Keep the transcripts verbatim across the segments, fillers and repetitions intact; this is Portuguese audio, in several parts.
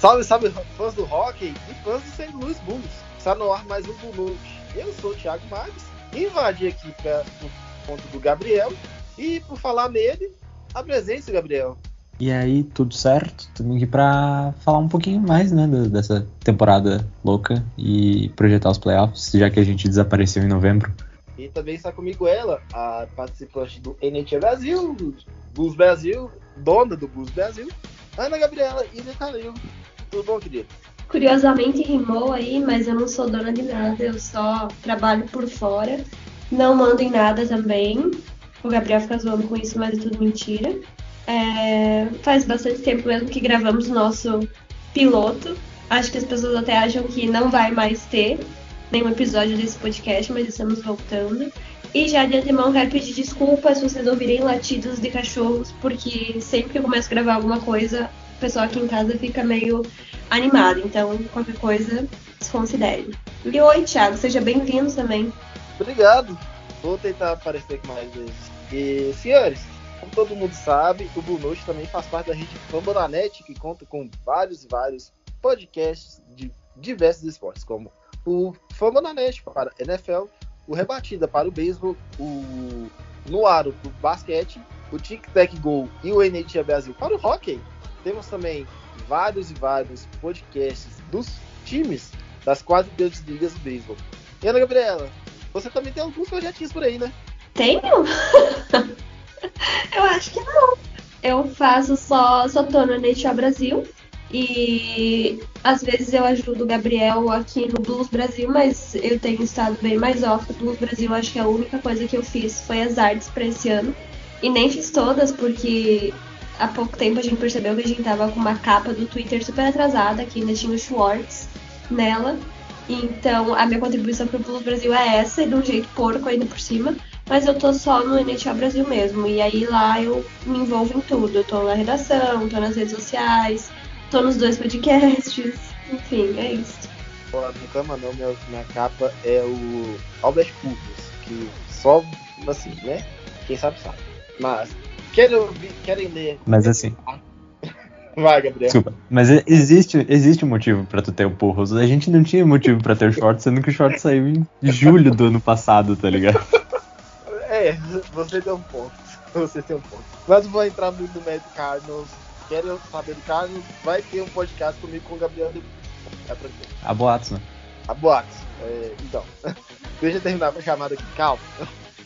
Salve, salve fãs do hockey e fãs do Saint Louis Blues. Está no ar mais um Blue Note. Eu sou o Thiago Marques, invadi aqui para o ponto do Gabriel e, por falar nele, a presença do Gabriel. E aí, tudo certo? Estamos aqui para falar um pouquinho mais, né, dessa temporada louca e projetar os playoffs, já que a gente desapareceu em novembro. E também está comigo ela, a participante do N H L Brasil, do Blues Brasil, dona do Blues Brasil, Ana Gabriela e Kyrou. Tudo bom, querido? Curiosamente rimou aí, mas eu não sou dona de nada, eu só trabalho por fora, não mando em nada também. O Gabriel fica zoando com isso, mas é tudo mentira. É, faz bastante tempo mesmo que gravamos o nosso piloto. Acho que as pessoas até acham que não vai mais ter nenhum episódio desse podcast, mas estamos voltando. E já de antemão quero pedir desculpas se vocês ouvirem latidos de cachorros, porque sempre que eu começo a gravar alguma coisa, o pessoal aqui em casa fica meio animado. Então, qualquer coisa, desconsidere. E oi, Thiago, seja bem-vindo também. Obrigado. Vou tentar aparecer aqui mais vezes. E, senhores, como todo mundo sabe, o Blue Note também faz parte da rede Famba na Net, que conta com vários, vários podcasts de diversos esportes, como o Famba na Net para N F L, o Rebatida para o beisebol, o Noaro para o basquete, o Tic Tac Go e o N H L Brasil para o hockey. Temos também vários e vários podcasts dos times das quatro grandes ligas do beisebol. E Ana Gabriela, você também tem alguns projetinhos por aí, né? Tenho? Eu acho que não. Eu faço só, só tô no N H L Brasil e às vezes eu ajudo o Gabriel aqui no Blues Brasil, mas eu tenho estado bem mais off. O Blues Brasil, acho que a única coisa que eu fiz foi as artes para esse ano e nem fiz todas porque há pouco tempo a gente percebeu que a gente tava com uma capa do Twitter super atrasada, que ainda tinha o Schwartz nela. Então a minha contribuição pro Blues Brasil é essa, e de um jeito porco ainda por cima. Mas eu tô só no N H L Brasil mesmo, e aí lá eu me envolvo em tudo. Eu tô na redação, tô nas redes sociais, tô nos dois podcasts, enfim, é isso. Pô, não reclama não, minha, minha capa é o Albert Pugas, que só, assim, né, quem sabe sabe. Mas, quero ouvir, querem ler... Mas assim... Vai, Gabriel. Desculpa, mas existe, existe um motivo pra tu ter o Pugas. A gente não tinha motivo pra ter o short, sendo que o short saiu em julho do ano passado, tá ligado? É, você tem um ponto, você tem um ponto. Mas não vou entrar muito no mérito do Carlos. Quero saber do Carlos, vai ter um podcast comigo com o Gabriel do... É tranquilo. A boatos, né? A boatos, é, então. Deixa eu terminar a chamada aqui, calma.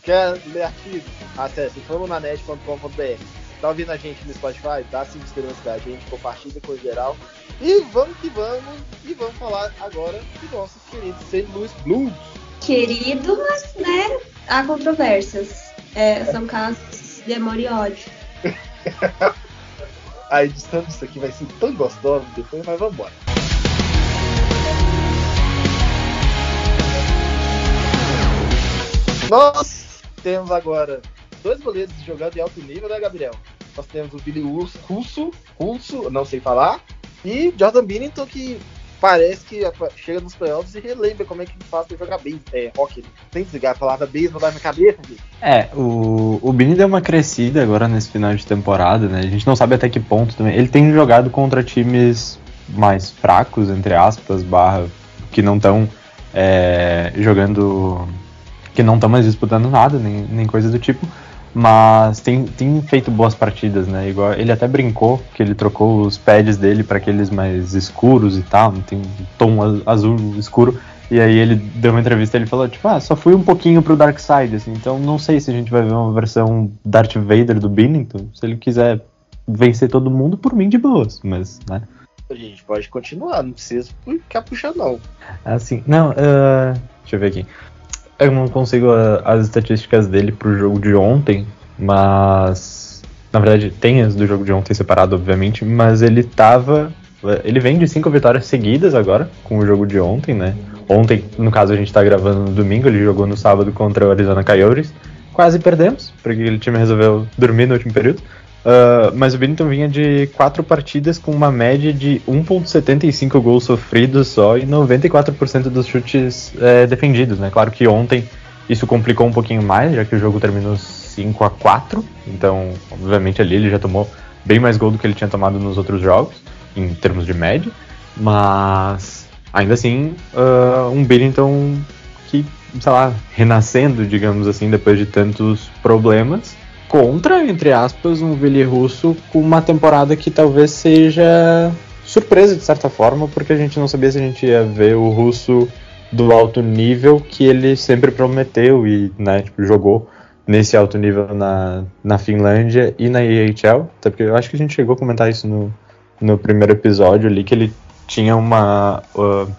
Quer ler artigos? Acesse fama na net ponto com ponto b r. Tá ouvindo a gente no Spotify? Dá cinco estrelas pra gente, compartilha com o geral. E vamos que vamos, e vamos falar agora do nosso querido Saint Louis Blues. Querido, mas, né, há controvérsias. É, são casos de amor e ódio. A edição disso aqui vai ser tão gostosa depois, mas vamos embora. Nós temos agora dois goleiros jogando de alto nível, né, Gabriel? Nós temos o Billy Husso, Husso, não sei falar, e Jordan Binnington, que... parece que chega nos playoffs e relembra como é que faz pra jogar base, é, hockey. Tem que desligar a palavra base, não dá na cabeça. Gente. É, o, o Bini deu uma crescida agora nesse final de temporada, né? A gente não sabe até que ponto também. Ele tem jogado contra times mais fracos, entre aspas, barra, que não estão é, jogando, que não estão mais disputando nada, nem, nem coisa do tipo. Mas tem, tem feito boas partidas, né? Igual, ele até brincou que ele trocou os pads dele para aqueles mais escuros e tal, tem um tom azul escuro. E aí ele deu uma entrevista e ele falou, tipo, ah, só fui um pouquinho pro Dark Side, assim, então não sei se a gente vai ver uma versão Darth Vader do Binnington. Se ele quiser vencer todo mundo, por mim de boas, mas, né? A gente pode continuar, não precisa ficar puxando, não. Assim, não, uh, deixa eu ver aqui. Eu não consigo a, as estatísticas dele pro jogo de ontem, mas... Na verdade, tem as do jogo de ontem separado, obviamente, mas ele tava... Ele vem de cinco vitórias seguidas agora, com o jogo de ontem, né? Ontem, no caso, a gente tá gravando no domingo, ele jogou no sábado contra o Arizona Coyotes. Quase perdemos, porque o time resolveu dormir no último período. Uh, mas o Binnington vinha de quatro partidas com uma média de um vírgula setenta e cinco gols sofridos só e noventa e quatro por cento dos chutes é, defendidos, né? Claro que ontem isso complicou um pouquinho mais, já que o jogo terminou cinco a quatro, então obviamente ali ele já tomou bem mais gol do que ele tinha tomado nos outros jogos, em termos de média, mas ainda assim uh, um Binnington que, sei lá, renascendo, digamos assim, depois de tantos problemas, contra, entre aspas, um Billy Husso com uma temporada que talvez seja surpresa de certa forma, porque a gente não sabia se a gente ia ver o Husso do alto nível que ele sempre prometeu e, né, tipo, jogou nesse alto nível na, na Finlândia e na A H L, até porque eu acho que a gente chegou a comentar isso no, no primeiro episódio ali, que ele tinha uma uh,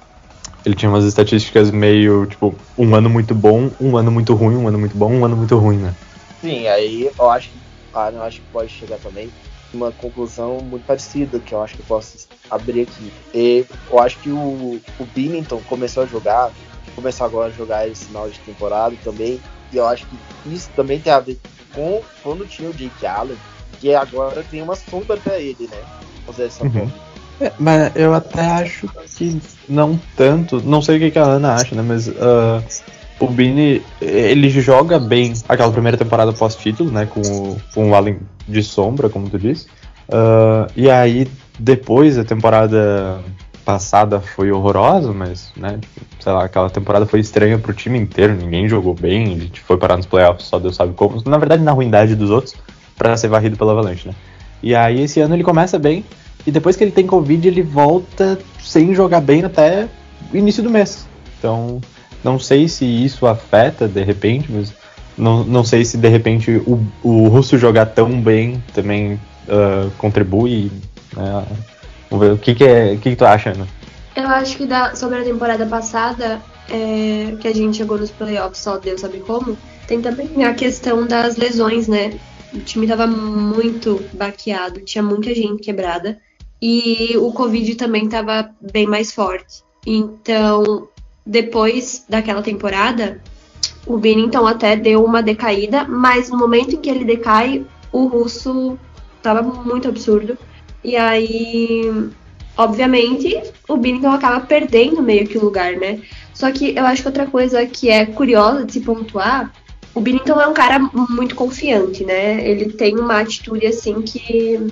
ele tinha umas estatísticas meio, tipo, um ano muito bom, um ano muito ruim, um ano muito bom, um ano muito ruim, né? Sim, aí eu acho que, ah, eu acho que pode chegar também uma conclusão muito parecida, que eu acho que eu posso abrir aqui. E eu acho que o, o Binnington começou a jogar, começou agora a jogar esse final de temporada também, e eu acho que isso também tem a ver com quando tinha o Jake Allen, que agora tem uma sombra pra ele, né? Fazer essa uhum. é, mas eu até acho que não tanto, não sei o que, que a Ana acha, né, mas... Uh... O Bini, ele joga bem aquela primeira temporada pós-título, né, com o, com o Allen de sombra, como tu disse, uh, e aí depois a temporada passada foi horrorosa, mas, né, tipo, sei lá, aquela temporada foi estranha pro time inteiro, ninguém jogou bem, ele foi parar nos playoffs, só Deus sabe como, na verdade na ruindade dos outros, pra ser varrido pela Avalanche, né, e aí esse ano ele começa bem, e depois que ele tem Covid ele volta sem jogar bem até início do mês, então... Não sei se isso afeta, de repente, mas não, não sei se, de repente, o, o Husso jogar tão bem também uh, contribui. Né? Vamos ver, o que, que, é, que, que tu acha, Ana? Eu acho que da, sobre a temporada passada, é, que a gente chegou nos playoffs, só Deus sabe como, tem também a questão das lesões, né? O time tava muito baqueado, tinha muita gente quebrada, e o Covid também tava bem mais forte. Então... Depois daquela temporada, o Binnington até deu uma decaída, mas no momento em que ele decai, o Husso tava muito absurdo. E aí, obviamente, o Binnington acaba perdendo meio que o lugar, né? Só que eu acho que outra coisa que é curiosa de se pontuar, o Binnington é um cara muito confiante, né? Ele tem uma atitude assim que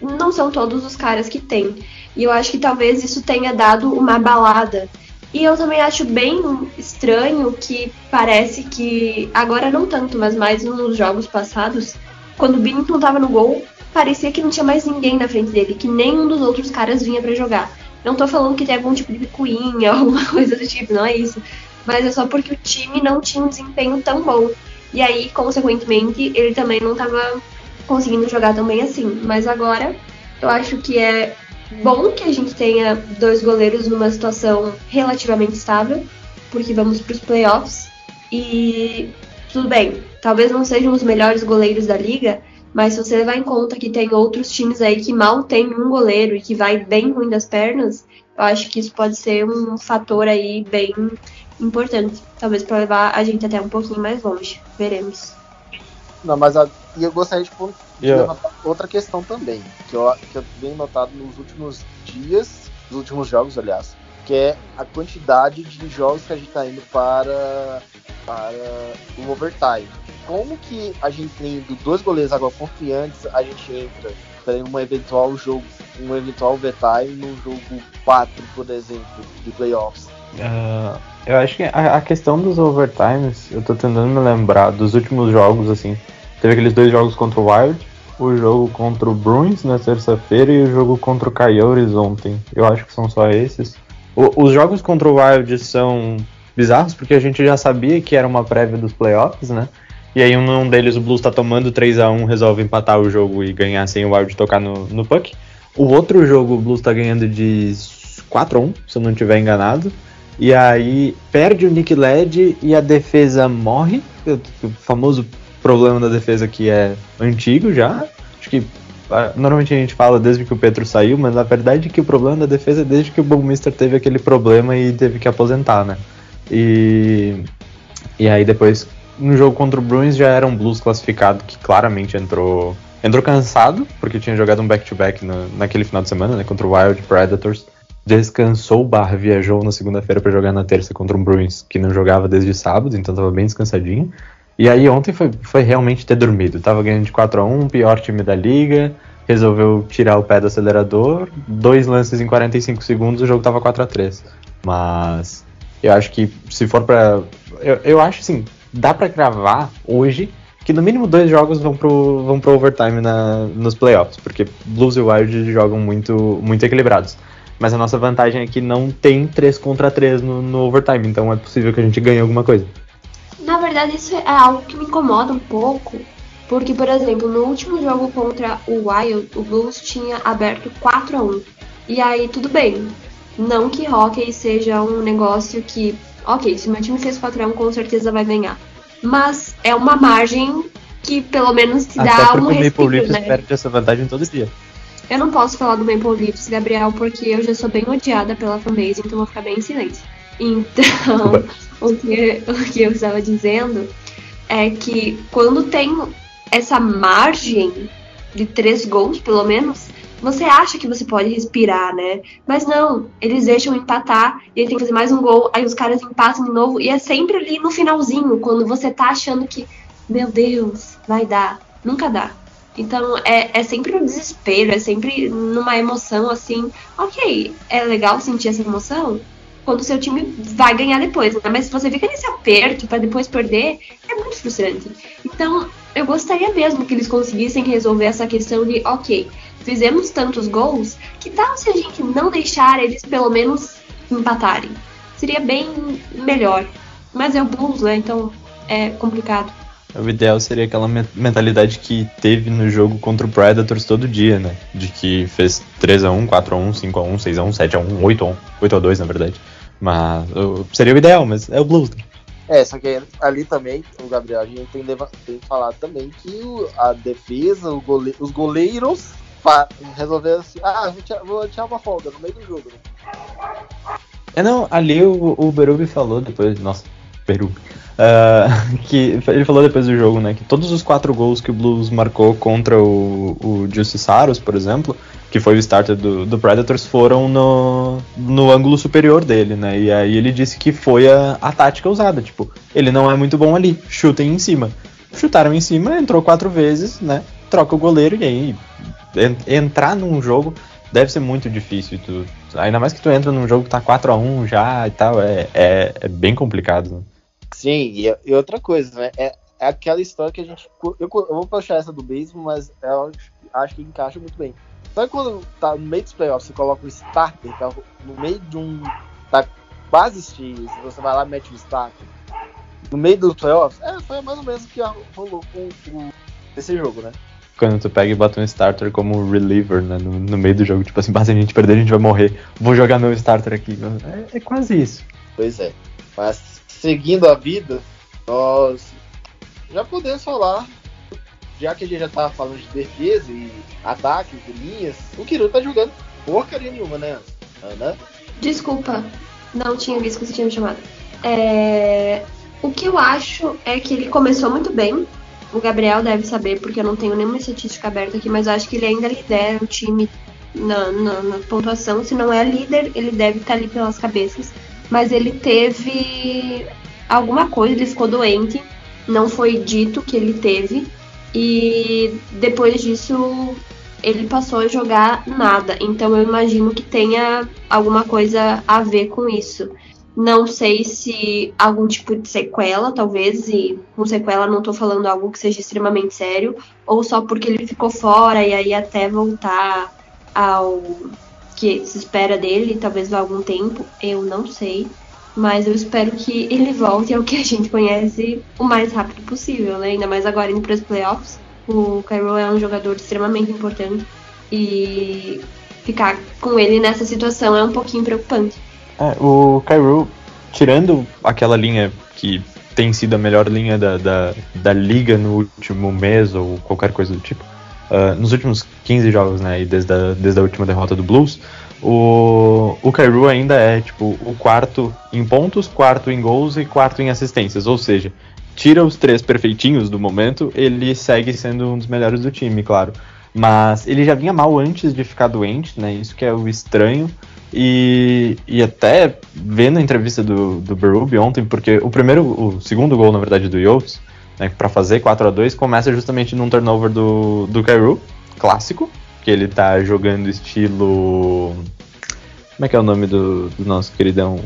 não são todos os caras que têm. E eu acho que talvez isso tenha dado uma abalada. E eu também acho bem estranho que parece que, agora não tanto, mas mais nos jogos passados, quando o Binnington tava no gol, parecia que não tinha mais ninguém na frente dele, que nenhum dos outros caras vinha pra jogar. Não tô falando que tem algum tipo de picuinha ou alguma coisa do tipo, não é isso. Mas é só porque o time não tinha um desempenho tão bom. E aí, consequentemente, ele também não tava conseguindo jogar tão bem assim. Mas agora, eu acho que é... bom que a gente tenha dois goleiros numa situação relativamente estável, porque vamos para os playoffs, e tudo bem, talvez não sejam os melhores goleiros da liga, mas se você levar em conta que tem outros times aí que mal tem um goleiro e que vai bem ruim das pernas, eu acho que isso pode ser um fator aí bem importante, talvez para levar a gente até um pouquinho mais longe, veremos. Não, mas a, e eu gostaria de, de yeah. levantar outra questão também, que eu, que eu tenho notado nos últimos dias, nos últimos jogos, aliás, que é a quantidade de jogos que a gente está indo para, para o overtime. Como que a gente tem dois goleiros agora confiantes, a gente entra em um eventual jogo, um eventual overtime no jogo quatro, por exemplo, de playoffs? Uh, eu acho que a, a questão dos overtimes, eu tô tentando me lembrar dos últimos jogos, assim, teve aqueles dois jogos contra o Wild, o jogo contra o Bruins na terça-feira e o jogo contra o Coyotes ontem, eu acho que são só esses. O, os jogos contra o Wild são bizarros, porque a gente já sabia que era uma prévia dos playoffs, né, e aí um deles o Blues tá tomando três a um, resolve empatar o jogo e ganhar sem o Wild tocar no, no puck, o outro jogo o Blues tá ganhando de quatro a um, se eu não estiver enganado. E aí perde o Nick Led e a defesa morre, o famoso problema da defesa que é antigo já, acho que normalmente a gente fala desde que o Petro saiu, mas na verdade é que o problema da defesa é desde que o Bullmister teve aquele problema e teve que aposentar, né, e, e aí depois no jogo contra o Bruins já era um Blues classificado que claramente entrou, entrou cansado, porque tinha jogado um back-to-back no, naquele final de semana, né, contra o Wild Predators. Descansou o barra, viajou na segunda-feira para jogar na terça contra um Bruins que não jogava desde sábado, então tava bem descansadinho. E aí ontem foi, foi realmente ter dormido. Tava ganhando de quatro a um, pior time da liga, resolveu tirar o pé do acelerador, dois lances em quarenta e cinco segundos, o jogo tava quatro a três. Mas eu acho que se for pra... Eu, eu acho assim, dá pra gravar hoje que no mínimo dois jogos vão pro, vão pro overtime na, nos playoffs, porque Blues e Wild jogam muito, muito equilibrados. Mas a nossa vantagem é que não tem três contra três no, no overtime, então é possível que a gente ganhe alguma coisa. Na verdade, isso é algo que me incomoda um pouco, porque, por exemplo, no último jogo contra o Wild, o Blues tinha aberto quatro a um. E aí, tudo bem. Não que hockey seja um negócio que, ok, se meu time fez quatro a um, com certeza vai ganhar. Mas é uma margem que, pelo menos, te dá até um respiro, o Maple Leafs, né? Perde essa vantagem todo dia. Eu não posso falar do Maple Leafs, Gabriel, porque eu já sou bem odiada pela fanbase, então vou ficar bem em silêncio. Então, o que, o que eu estava dizendo é que quando tem essa margem de três gols, pelo menos, você acha que você pode respirar, né? Mas não, eles deixam empatar, e ele tem que fazer mais um gol, aí os caras empatam de novo, e é sempre ali no finalzinho, quando você tá achando que, meu Deus, vai dar. Nunca dá. Então, é, é sempre um desespero, é sempre numa emoção assim, ok, é legal sentir essa emoção quando o seu time vai ganhar depois, né? Mas se você fica nesse aperto pra depois perder, é muito frustrante. Então, eu gostaria mesmo que eles conseguissem resolver essa questão de, ok, fizemos tantos gols, que tal se a gente não deixar eles pelo menos empatarem? Seria bem melhor. Mas é o Blues, né? Então, é complicado. O ideal seria aquela mentalidade que teve no jogo contra o Predators todo dia, né? De que fez três a um, quatro a um, cinco a um, seis a um, sete a um, oito a um, oito a dois, na verdade. Mas seria o ideal, mas é o Blues. É, só que ali também, o Gabriel, a gente tem que falar também que a defesa, o gole- os goleiros fa- resolveram assim, ah, vou tirar, vou tirar uma folga no meio do jogo. É, não, ali o, o Berube falou depois, nossa, Berube. Uh, que ele falou depois do jogo, né, que todos os quatro gols que o Blues marcou contra o, o Justiçaros, por exemplo, que foi o starter do, do Predators, foram no, no ângulo superior dele, né, e aí ele disse que foi a, a tática usada, tipo, ele não é muito bom ali, chutem em cima. Chutaram em cima, entrou quatro vezes, né, troca o goleiro, e aí en- entrar num jogo deve ser muito difícil, tu, ainda mais que tu entra num jogo que tá quatro a um já e tal, é, é, é bem complicado, né? Sim, e, e outra coisa, né? É, é aquela história que a gente... Eu, eu vou puxar essa do beisebol, mas eu acho que encaixa muito bem. Sabe quando tá no meio dos playoffs, você coloca o starter, tá no meio de um... Tá quase X, você vai lá e mete o starter. No meio dos playoffs, é, foi mais ou menos o que rolou com, com esse jogo, né? Quando tu pega e bota um starter como reliever, né? No, no meio do jogo, tipo assim, se a gente perder, a gente vai morrer. Vou jogar meu starter aqui. É, é quase isso. Pois é, mas... Seguindo a vida, nós já podemos falar, já que a gente já estava falando de defesa e ataques e linhas, o Kyrou tá jogando porcaria nenhuma, né, Ana? Desculpa, não tinha visto que você tinha me chamado. É... O que eu acho é que ele começou muito bem, o Gabriel deve saber, porque eu não tenho nenhuma estatística aberta aqui, mas eu acho que ele ainda lidera o time na, na, na pontuação, se não é líder, ele deve estar tá ali pelas cabeças. Mas ele teve alguma coisa, ele ficou doente, não foi dito que ele teve, e depois disso ele passou a jogar nada. Então eu imagino que tenha alguma coisa a ver com isso. Não sei se algum tipo de sequela, talvez, e com sequela não tô falando algo que seja extremamente sério, ou só porque ele ficou fora e aí até voltar ao... que se espera dele, talvez vá algum tempo, eu não sei, mas eu espero que ele volte ao que a gente conhece o mais rápido possível, né? Ainda mais agora indo para os playoffs, o Kyrou é um jogador extremamente importante e ficar com ele nessa situação é um pouquinho preocupante. É, o Kyrou, tirando aquela linha que tem sido a melhor linha da, da, da liga no último mês ou qualquer coisa do tipo, Uh, nos últimos quinze jogos, né, e desde a, desde a última derrota do Blues, o, o Kyrou ainda é, tipo, o quarto em pontos, quarto em gols e quarto em assistências, ou seja, tira os três perfeitinhos do momento, ele segue sendo um dos melhores do time, claro, mas ele já vinha mal antes de ficar doente, né, isso que é o estranho, e, e até vendo a entrevista do, do Berube ontem, porque o primeiro, o segundo gol, na verdade, do Yotes, né, para fazer quatro a dois, começa justamente num turnover do, do Kyrou, clássico, que ele tá jogando estilo... Como é que é o nome do, do nosso queridão?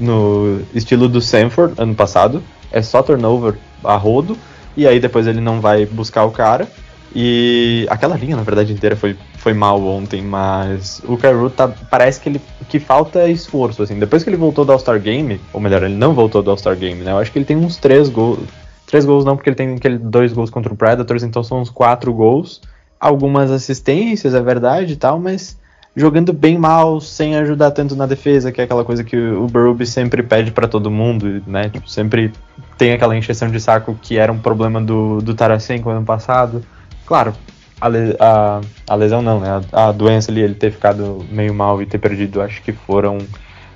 No, no estilo do Sanford, ano passado. É só turnover a rodo, e aí depois ele não vai buscar o cara. E aquela linha, na verdade, inteira foi, foi mal ontem, mas o Kyrou tá, parece que, ele, que falta esforço, assim. Depois que ele voltou do All-Star Game, ou melhor, ele não voltou do All-Star Game, né? Eu acho que ele tem uns três gols. Três gols não, porque ele tem aquele dois gols contra o Predators, então são uns quatro gols. Algumas assistências, é verdade e tal, mas jogando bem mal, sem ajudar tanto na defesa, que é aquela coisa que o Berube sempre pede pra todo mundo, né? Tipo, sempre tem aquela encheção de saco que era um problema do, do Tarasenko ano passado. Claro, a, le- a, a lesão não, né? A, a doença ali, ele ter ficado meio mal e ter perdido, acho que foram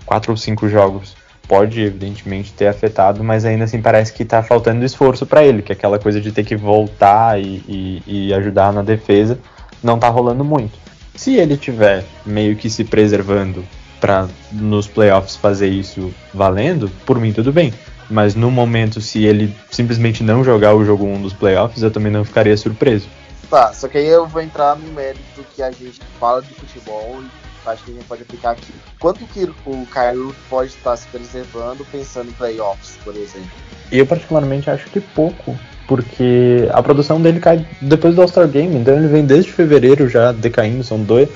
quatro ou cinco jogos. Pode, evidentemente, ter afetado, mas ainda assim parece que tá faltando esforço pra ele, que é aquela coisa de ter que voltar e, e, e ajudar na defesa, não tá rolando muito. Se ele tiver meio que se preservando pra nos playoffs fazer isso valendo, por mim tudo bem. Mas no momento, se ele simplesmente não jogar o jogo um dos playoffs, eu também não ficaria surpreso. Tá, só que aí eu vou entrar no mérito que a gente fala de futebol e acho que a gente pode aplicar aqui. Quanto que o Kyrou pode estar se preservando pensando em playoffs, por exemplo? Eu particularmente acho que pouco, porque a produção dele cai depois do All-Star Game, então ele vem desde fevereiro já decaindo, são dois...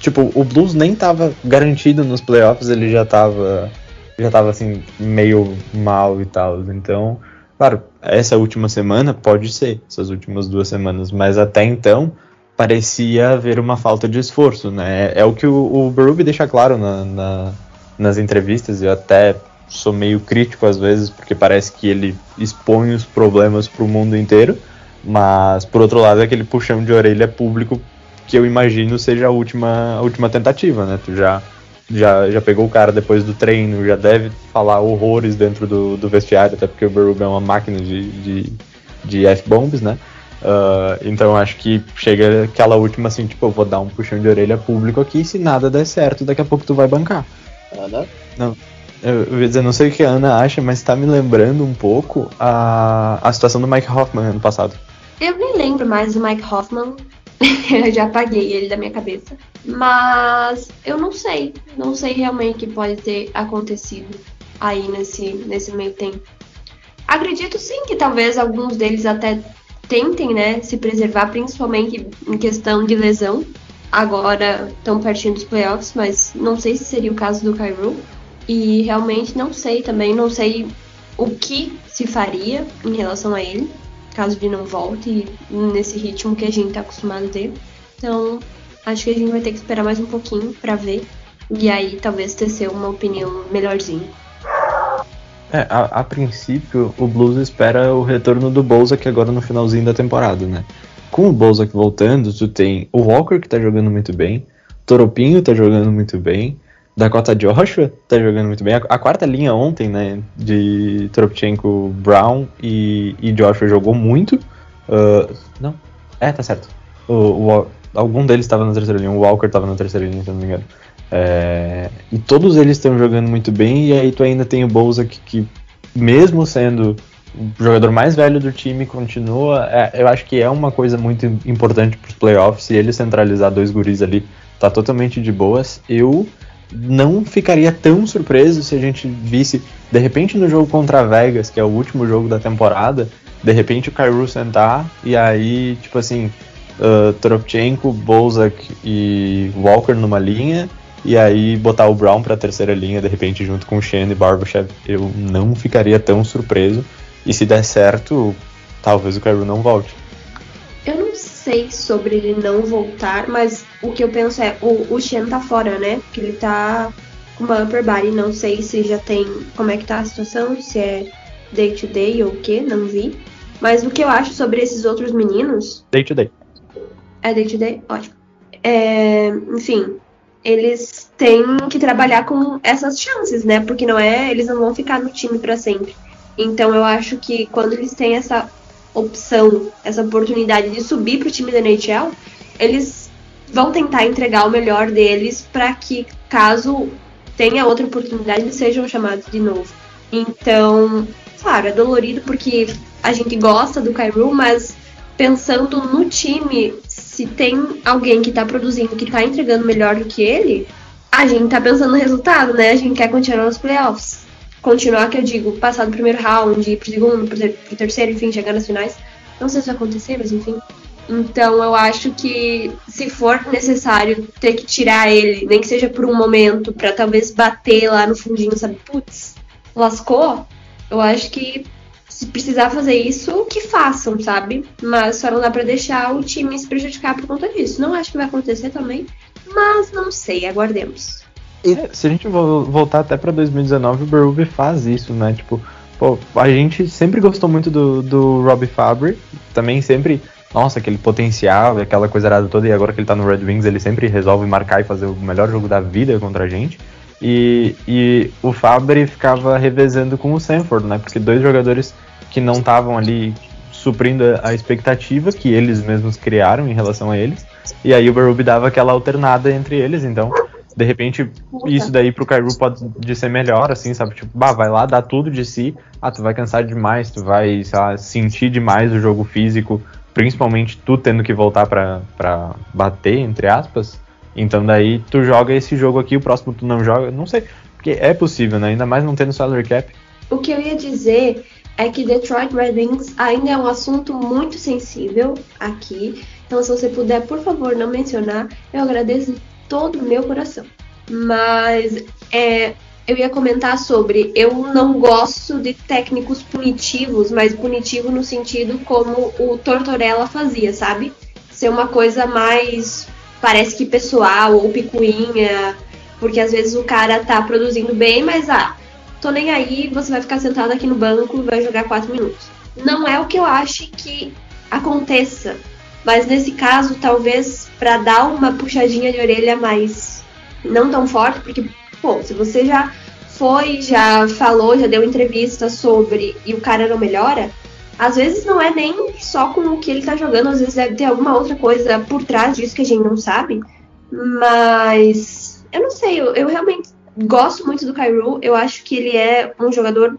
Tipo, o Blues nem tava garantido nos playoffs, ele já tava... já tava assim, meio mal e tal, então, claro, essa última semana pode ser, essas últimas duas semanas, mas até então parecia haver uma falta de esforço, né, é o que o, o Berube deixa claro na, na, nas entrevistas, eu até sou meio crítico às vezes, porque parece que ele expõe os problemas pro mundo inteiro, mas por outro lado, aquele puxão de orelha público que eu imagino seja a última, a última tentativa, né, tu já... Já, já pegou o cara depois do treino, já deve falar horrores dentro do, do vestiário, até porque o Berube é uma máquina de, de, de F-bombs, né? Uh, então acho que chega aquela última assim, tipo, eu vou dar um puxão de orelha público aqui, se nada der certo, daqui a pouco tu vai bancar. Ana? Não, eu, eu ia dizer, não sei o que a Ana acha, mas tá me lembrando um pouco a, a situação do Mike Hoffman ano passado. Eu nem lembro mais do Mike Hoffman. Eu já apaguei ele da minha cabeça. Mas eu não sei. Não sei realmente o que pode ter acontecido aí nesse, nesse meio tempo. Acredito sim que talvez alguns deles até tentem, né, se preservar, principalmente em questão de lesão. Agora estão partindo dos playoffs, mas não sei se seria o caso do Kyrou. E realmente não sei também. Não sei o que se faria em relação a ele, caso de não volte nesse ritmo que a gente tá acostumado dele. Então, acho que a gente vai ter que esperar mais um pouquinho pra ver. E aí, talvez, tecer uma opinião melhorzinha. É, a, a princípio, o Blues espera o retorno do Boza, que agora no finalzinho da temporada, né? Com o Boza voltando, tu tem o Walker, que tá jogando muito bem. Toropinho tá jogando muito bem. Dakota Joshua tá jogando muito bem. A, a quarta linha ontem, né, de Tropchenko, Brown e, e Joshua jogou muito. Uh, não, é, tá certo. O, o, algum deles estava na terceira linha, o Walker tava na terceira linha, se não me engano. É, e todos eles estão jogando muito bem, e aí tu ainda tem o Boza, que, que mesmo sendo o jogador mais velho do time, continua. É, eu acho que é uma coisa muito importante pros playoffs, e ele centralizar dois guris ali tá totalmente de boas. Eu... não ficaria tão surpreso se a gente visse, de repente no jogo contra a Vegas, que é o último jogo da temporada, de repente o Kyrou sentar e aí, tipo assim, uh, Tropchenko, Bozak e Walker numa linha, e aí botar o Brown pra terceira linha, de repente junto com o Shen e Barbashev. Eu não ficaria tão surpreso, e se der certo, talvez o Kyrou não volte. Eu não sei sobre ele não voltar, mas o que eu penso é, o, o Shen tá fora, né? Porque ele tá com uma upper body, não sei se já tem, como é que tá a situação, se é day to day ou o quê, não vi. Mas o que eu acho sobre esses outros meninos... Day to day. É day to day? Ótimo. É, enfim, eles têm que trabalhar com essas chances, né? Porque não é, eles não vão ficar no time pra sempre. Então eu acho que quando eles têm essa... opção, essa oportunidade de subir pro time da N H L, eles vão tentar entregar o melhor deles para que, caso tenha outra oportunidade, eles sejam chamados de novo. Então, claro, é dolorido porque a gente gosta do Kyrou, mas pensando no time, se tem alguém que tá produzindo, que tá entregando melhor do que ele, a gente tá pensando no resultado, né? A gente quer continuar nos playoffs. Continuar, que eu digo, passar do primeiro round, ir pro segundo, pro, ter- pro terceiro, enfim, chegar nas finais. Não sei se vai acontecer, mas enfim. Então eu acho que se for necessário ter que tirar ele, nem que seja por um momento, pra talvez bater lá no fundinho, sabe? Putz, lascou. Eu acho que se precisar fazer isso, que façam, sabe? Mas só não dá pra deixar o time se prejudicar por conta disso. Não acho que vai acontecer também, mas não sei, aguardemos. E se a gente voltar até pra dois mil e dezenove, o Berube faz isso, né? Tipo, pô, a gente sempre gostou muito do, do Robbie Fabry, também sempre... Nossa, aquele potencial, aquela coisa errada toda. E agora que ele tá no Red Wings, ele sempre resolve marcar e fazer o melhor jogo da vida contra a gente. E, e o Fabry ficava revezando com o Sanford, né? Porque dois jogadores que não estavam ali suprindo a expectativa que eles mesmos criaram em relação a eles. E aí o Berube dava aquela alternada entre eles. Então, de repente, isso daí pro Kyrou pode ser melhor, assim, sabe? Tipo, bah, vai lá, dá tudo de si. Ah, tu vai cansar demais, tu vai, sei lá, sentir demais o jogo físico, principalmente tu tendo que voltar pra, pra bater, entre aspas. Então daí tu joga esse jogo aqui, o próximo tu não joga, não sei, porque é possível, né? Ainda mais não tendo salary cap. O que eu ia dizer é que Detroit Red Wings ainda é um assunto muito sensível aqui, então se você puder, por favor, não mencionar, eu agradeço de todo o meu coração. Mas é, eu ia comentar sobre, eu não gosto de técnicos punitivos, mas punitivo no sentido como o Tortorella fazia, sabe? Ser uma coisa mais, parece que pessoal ou picuinha, porque às vezes o cara tá produzindo bem, mas ah, tô nem aí, você vai ficar sentado aqui no banco e vai jogar quatro minutos. Não é o que eu acho que aconteça, mas nesse caso, talvez pra dar uma puxadinha de orelha mais não tão forte, porque... Pô, se você já foi, já falou, já deu entrevista sobre e o cara não melhora, às vezes não é nem só com o que ele tá jogando, às vezes deve ter alguma outra coisa por trás disso que a gente não sabe. Mas eu não sei, eu, eu realmente gosto muito do Kyrou, eu acho que ele é um jogador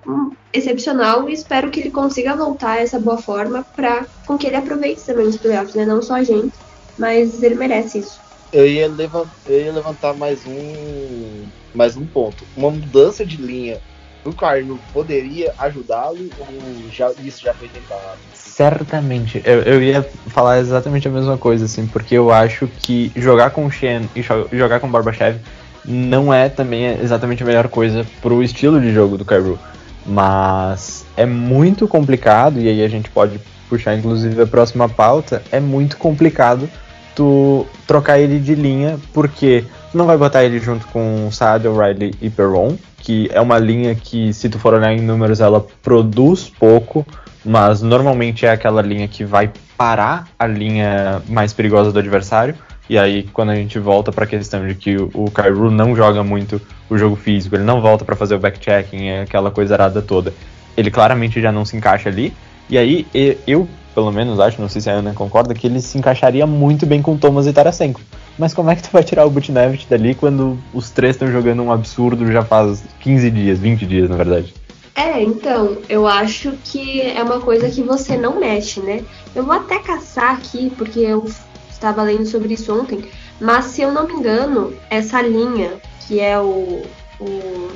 excepcional e espero que ele consiga voltar a essa boa forma pra, com que ele aproveite também os playoffs, né? Não só a gente, mas ele merece isso. Eu ia levantar, eu ia levantar mais um mais um ponto. Uma mudança de linha do Kyrou poderia ajudá-lo ou já, isso já foi tentado? Certamente. Eu, eu ia falar exatamente a mesma coisa, assim, porque eu acho que jogar com o Shen e jogar com o Barbashev não é também exatamente a melhor coisa pro estilo de jogo do Kyrou. Mas é muito complicado, e aí a gente pode puxar inclusive a próxima pauta, é muito complicado tu trocar ele de linha, porque tu não vai botar ele junto com Saad, O'Reilly e Perron, que é uma linha que, se tu for olhar em números, ela produz pouco, mas normalmente é aquela linha que vai parar a linha mais perigosa do adversário. E aí, quando a gente volta para a questão de que o Kyrou não joga muito o jogo físico, ele não volta para fazer o backchecking, é aquela coisa arada toda, ele claramente já não se encaixa ali. E aí, eu pelo menos acho, não sei se a Ana concorda, que ele se encaixaria muito bem com Thomas e Tarasenko. Mas como é que tu vai tirar o Buchnevich dali quando os três estão jogando um absurdo já faz quinze dias, vinte dias, na verdade? É, então, eu acho que é uma coisa que você não mexe, né? Eu vou até caçar aqui, porque eu estava lendo sobre isso ontem, mas se eu não me engano, essa linha, que é o, o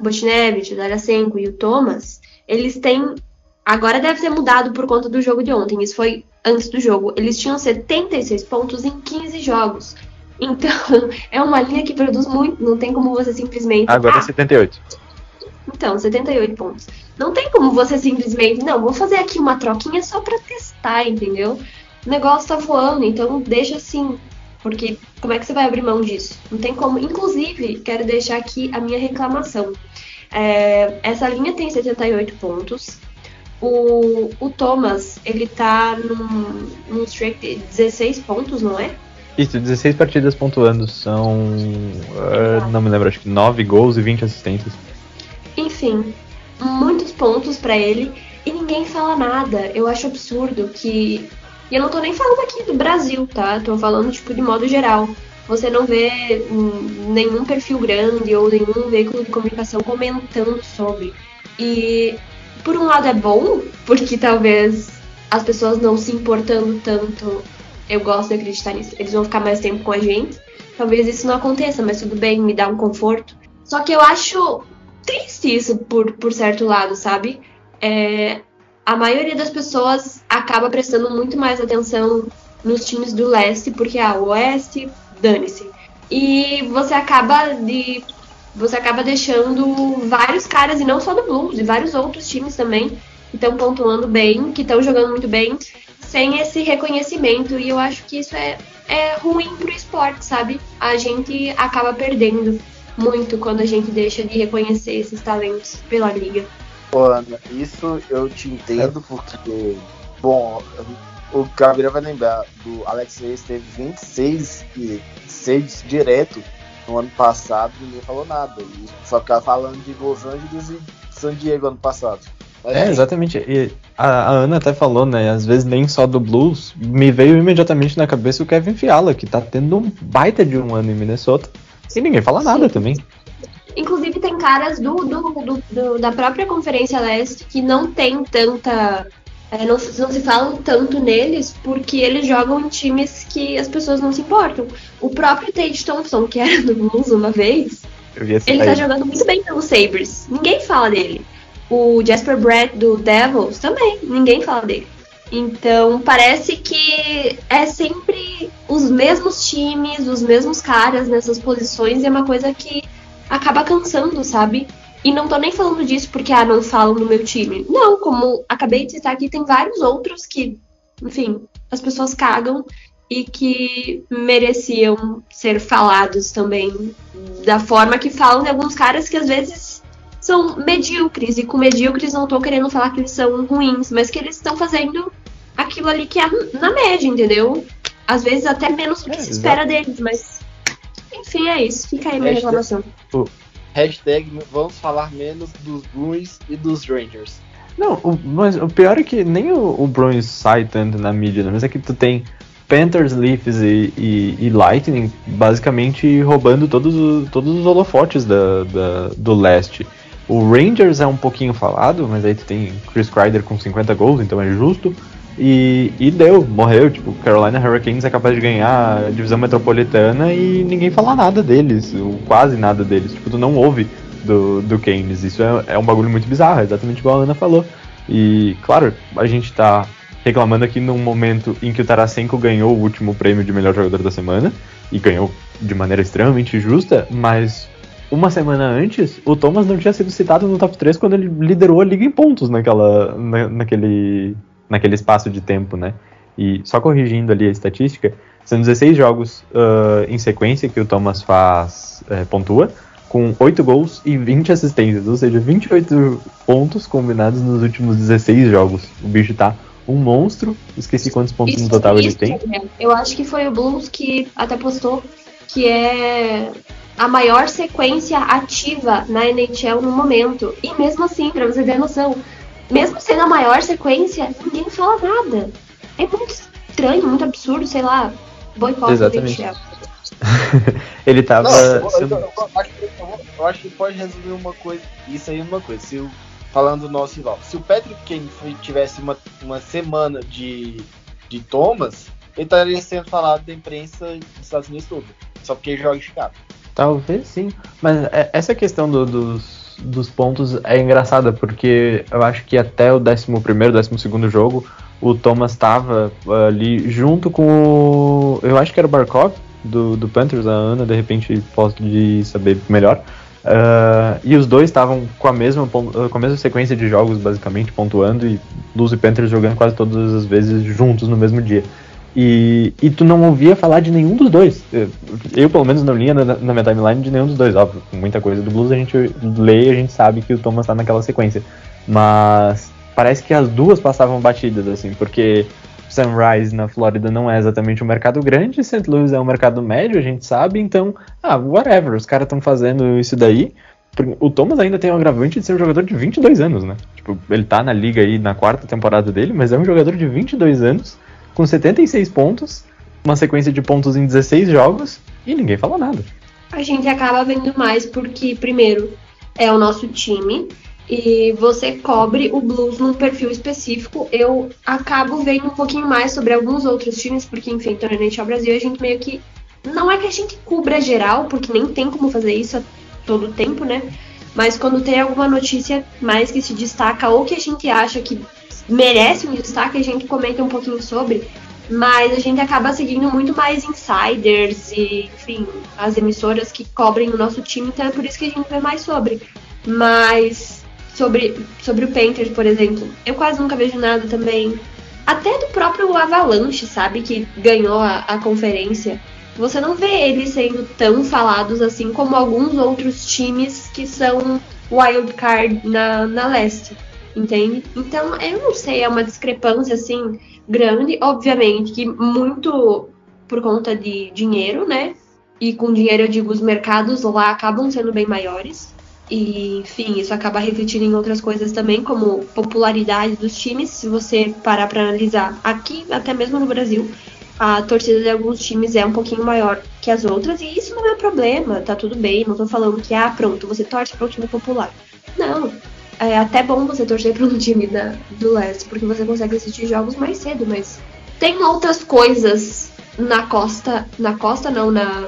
Buchnevich, o Tarasenko e o Thomas, eles têm... Agora deve ter mudado por conta do jogo de ontem, isso foi antes do jogo. Eles tinham setenta e seis pontos em quinze jogos. Então, é uma linha que produz muito, não tem como você simplesmente... Agora ah, é setenta e oito. Então, setenta e oito pontos. Não tem como você simplesmente... Não, vou fazer aqui uma troquinha só pra testar, entendeu? O negócio tá voando, então deixa assim. Porque como é que você vai abrir mão disso? Não tem como. Inclusive, quero deixar aqui a minha reclamação. É, essa linha tem setenta e oito pontos... O, o Thomas, ele tá num, num streak de dezesseis pontos, não é? Isso, dezesseis partidas pontuando, são, uh, não me lembro, acho que nove gols e vinte assistências. Enfim, muitos pontos pra ele e ninguém fala nada. Eu acho absurdo que... E eu não tô nem falando aqui do Brasil, tá? Tô falando, tipo, de modo geral. Você não vê nenhum perfil grande ou nenhum veículo de comunicação comentando sobre. E... Por um lado é bom, porque talvez as pessoas não se importando tanto eu gosto de acreditar nisso, eles vão ficar mais tempo com a gente. Talvez isso não aconteça, mas tudo bem, me dá um conforto. Só que eu acho triste isso por, por certo lado, sabe? É, a maioria das pessoas acaba prestando muito mais atenção nos times do leste, porque ah, o oeste, dane-se. E você acaba de você acaba deixando vários caras, e não só do Blues, e vários outros times também, que estão pontuando bem, que estão jogando muito bem, sem esse reconhecimento. E eu acho que isso é, é ruim pro esporte, sabe? A gente acaba perdendo muito quando a gente deixa de reconhecer esses talentos pela liga. Pô, Ana, isso eu te entendo, porque, bom, o Gabriel vai lembrar do Alex Reis, teve vinte e seis e seis direto no ano passado, ninguém falou nada. E só ficava falando de Los Angeles e San Diego ano passado. Mas... É, exatamente. E a, a Ana até falou, né? Às vezes nem só do Blues. Me veio imediatamente na cabeça o Kevin Fiala, que tá tendo um baita de um ano em Minnesota. E ninguém fala nada também. Inclusive tem caras do, do, do, do, da própria Conferência Leste que não tem tanta... É, não, não se falam tanto neles porque eles jogam em times que as pessoas não se importam. O próprio Tate Thompson, que era do Blues uma vez, ele aí. tá jogando muito bem pelo Sabres. Ninguém fala dele. O Jasper Brett do Devils também, ninguém fala dele. Então parece que é sempre os mesmos times, os mesmos caras nessas posições, e é uma coisa que acaba cansando, sabe? E não tô nem falando disso porque, ah, não falam do meu time. Não, como acabei de citar aqui, tem vários outros que, enfim, as pessoas cagam e que mereciam ser falados também da forma que falam de alguns caras que às vezes são medíocres, e com medíocres não tô querendo falar que eles são ruins, mas que eles estão fazendo aquilo ali que é na média, entendeu? Às vezes até menos do que é, se espera deles, mas enfim, é isso. Fica aí minha reclamação. O... Hashtag vamos falar menos dos Bruins e dos Rangers. Não, o, mas o pior é que nem o, o Bruins sai tanto na mídia, né? Mas é que tu tem Panthers, Leafs e, e, e Lightning basicamente roubando todos, o, todos os holofotes da, da, do leste. O Rangers é um pouquinho falado, mas aí tu tem Chris Kreider com cinquenta gols, então é justo. E, e deu, morreu. Tipo, Carolina Hurricanes é capaz de ganhar a divisão metropolitana e ninguém fala nada deles, ou quase nada deles. Tipo, tu não ouve do, do Canes. Isso é, é um bagulho muito bizarro, é exatamente igual a Ana falou. E, claro, a gente tá reclamando aqui num momento em que o Tarasenko ganhou o último prêmio de melhor jogador da semana, e ganhou de maneira extremamente justa, mas... Uma semana antes, o Thomas não tinha sido citado no top três quando ele liderou a liga em pontos naquela, na, naquele, naquele espaço de tempo, né? E só corrigindo ali a estatística, são dezesseis jogos uh, em sequência que o Thomas faz, é, pontua, com oito gols e vinte assistências, ou seja, vinte e oito pontos combinados nos últimos dezesseis jogos. O bicho tá um monstro, esqueci quantos pontos isso, no total isso, ele tem. É. Eu acho que foi o Blues que até postou que é... a maior sequência ativa na N H L no momento. E mesmo assim, pra você ter noção, mesmo sendo a maior sequência, ninguém fala nada. É muito estranho, muito absurdo, sei lá, boicote da N H L. Ele tava... Não, eu, eu, eu, eu, eu, eu acho que pode resumir uma coisa, isso aí é uma coisa, se eu, falando do nosso rival. Se o Patrick Kane tivesse uma, uma semana de, de Thomas, ele estaria sendo falado da imprensa dos Estados Unidos todo, só porque ele joga de Chicago. Talvez sim, mas essa questão do, dos, dos pontos é engraçada, porque eu acho que até o décimo primeiro, décimo segundo jogo, o Thomas estava ali junto com o... Eu acho que era o Barkov, do, do Panthers, a Ana, de repente, posso de saber melhor. Uh, e os dois estavam com, com a mesma sequência de jogos, basicamente, pontuando, e Blues e Panthers jogando quase todas as vezes juntos no mesmo dia. E, e tu não ouvia falar de nenhum dos dois. Eu, eu pelo menos, não lia na, na minha timeline de nenhum dos dois. Óbvio, muita coisa do Blues a gente lê e a gente sabe que o Thomas tá naquela sequência. Mas parece que as duas passavam batidas, assim, porque Sunrise na Flórida não é exatamente um mercado grande, Saint Louis é um mercado médio, a gente sabe, então, ah, whatever, os caras estão fazendo isso daí. O Thomas ainda tem o agravante de ser um jogador de vinte e dois anos, né? Tipo, ele tá na liga aí na quarta temporada dele, mas é um jogador de vinte e dois anos, com setenta e seis pontos, uma sequência de pontos em dezesseis jogos, e ninguém fala nada. A gente acaba vendo mais porque, primeiro, é o nosso time, e você cobre o Blues num perfil específico. Eu acabo vendo um pouquinho mais sobre alguns outros times, porque, enfim, tô na N H L Brasil, a gente meio que... Não é que a gente cubra geral, porque nem tem como fazer isso a todo tempo, né? Mas quando tem alguma notícia mais que se destaca ou que a gente acha que merece um destaque, a gente comenta um pouquinho sobre... Mas a gente acaba seguindo muito mais insiders e, enfim, as emissoras que cobrem o nosso time, então é por isso que a gente vê mais sobre. Mas sobre, sobre o Panthers, por exemplo, eu quase nunca vejo nada também. Até do próprio Avalanche, sabe, que ganhou a, a conferência. Você não vê eles sendo tão falados assim como alguns outros times que são wildcard na, na leste, entende? Então, eu não sei, é uma discrepância, assim... grande, obviamente, que muito por conta de dinheiro, né? E com dinheiro eu digo, os mercados lá acabam sendo bem maiores. E, enfim, isso acaba refletindo em outras coisas também, como popularidade dos times. Se você parar para analisar aqui, até mesmo no Brasil, a torcida de alguns times é um pouquinho maior que as outras. E isso não é problema, tá tudo bem. Não tô falando que, ah, pronto, você torce para um time popular. Não. É até bom você torcer para um time da, do leste, porque você consegue assistir jogos mais cedo, mas tem outras coisas na costa, na costa não, na,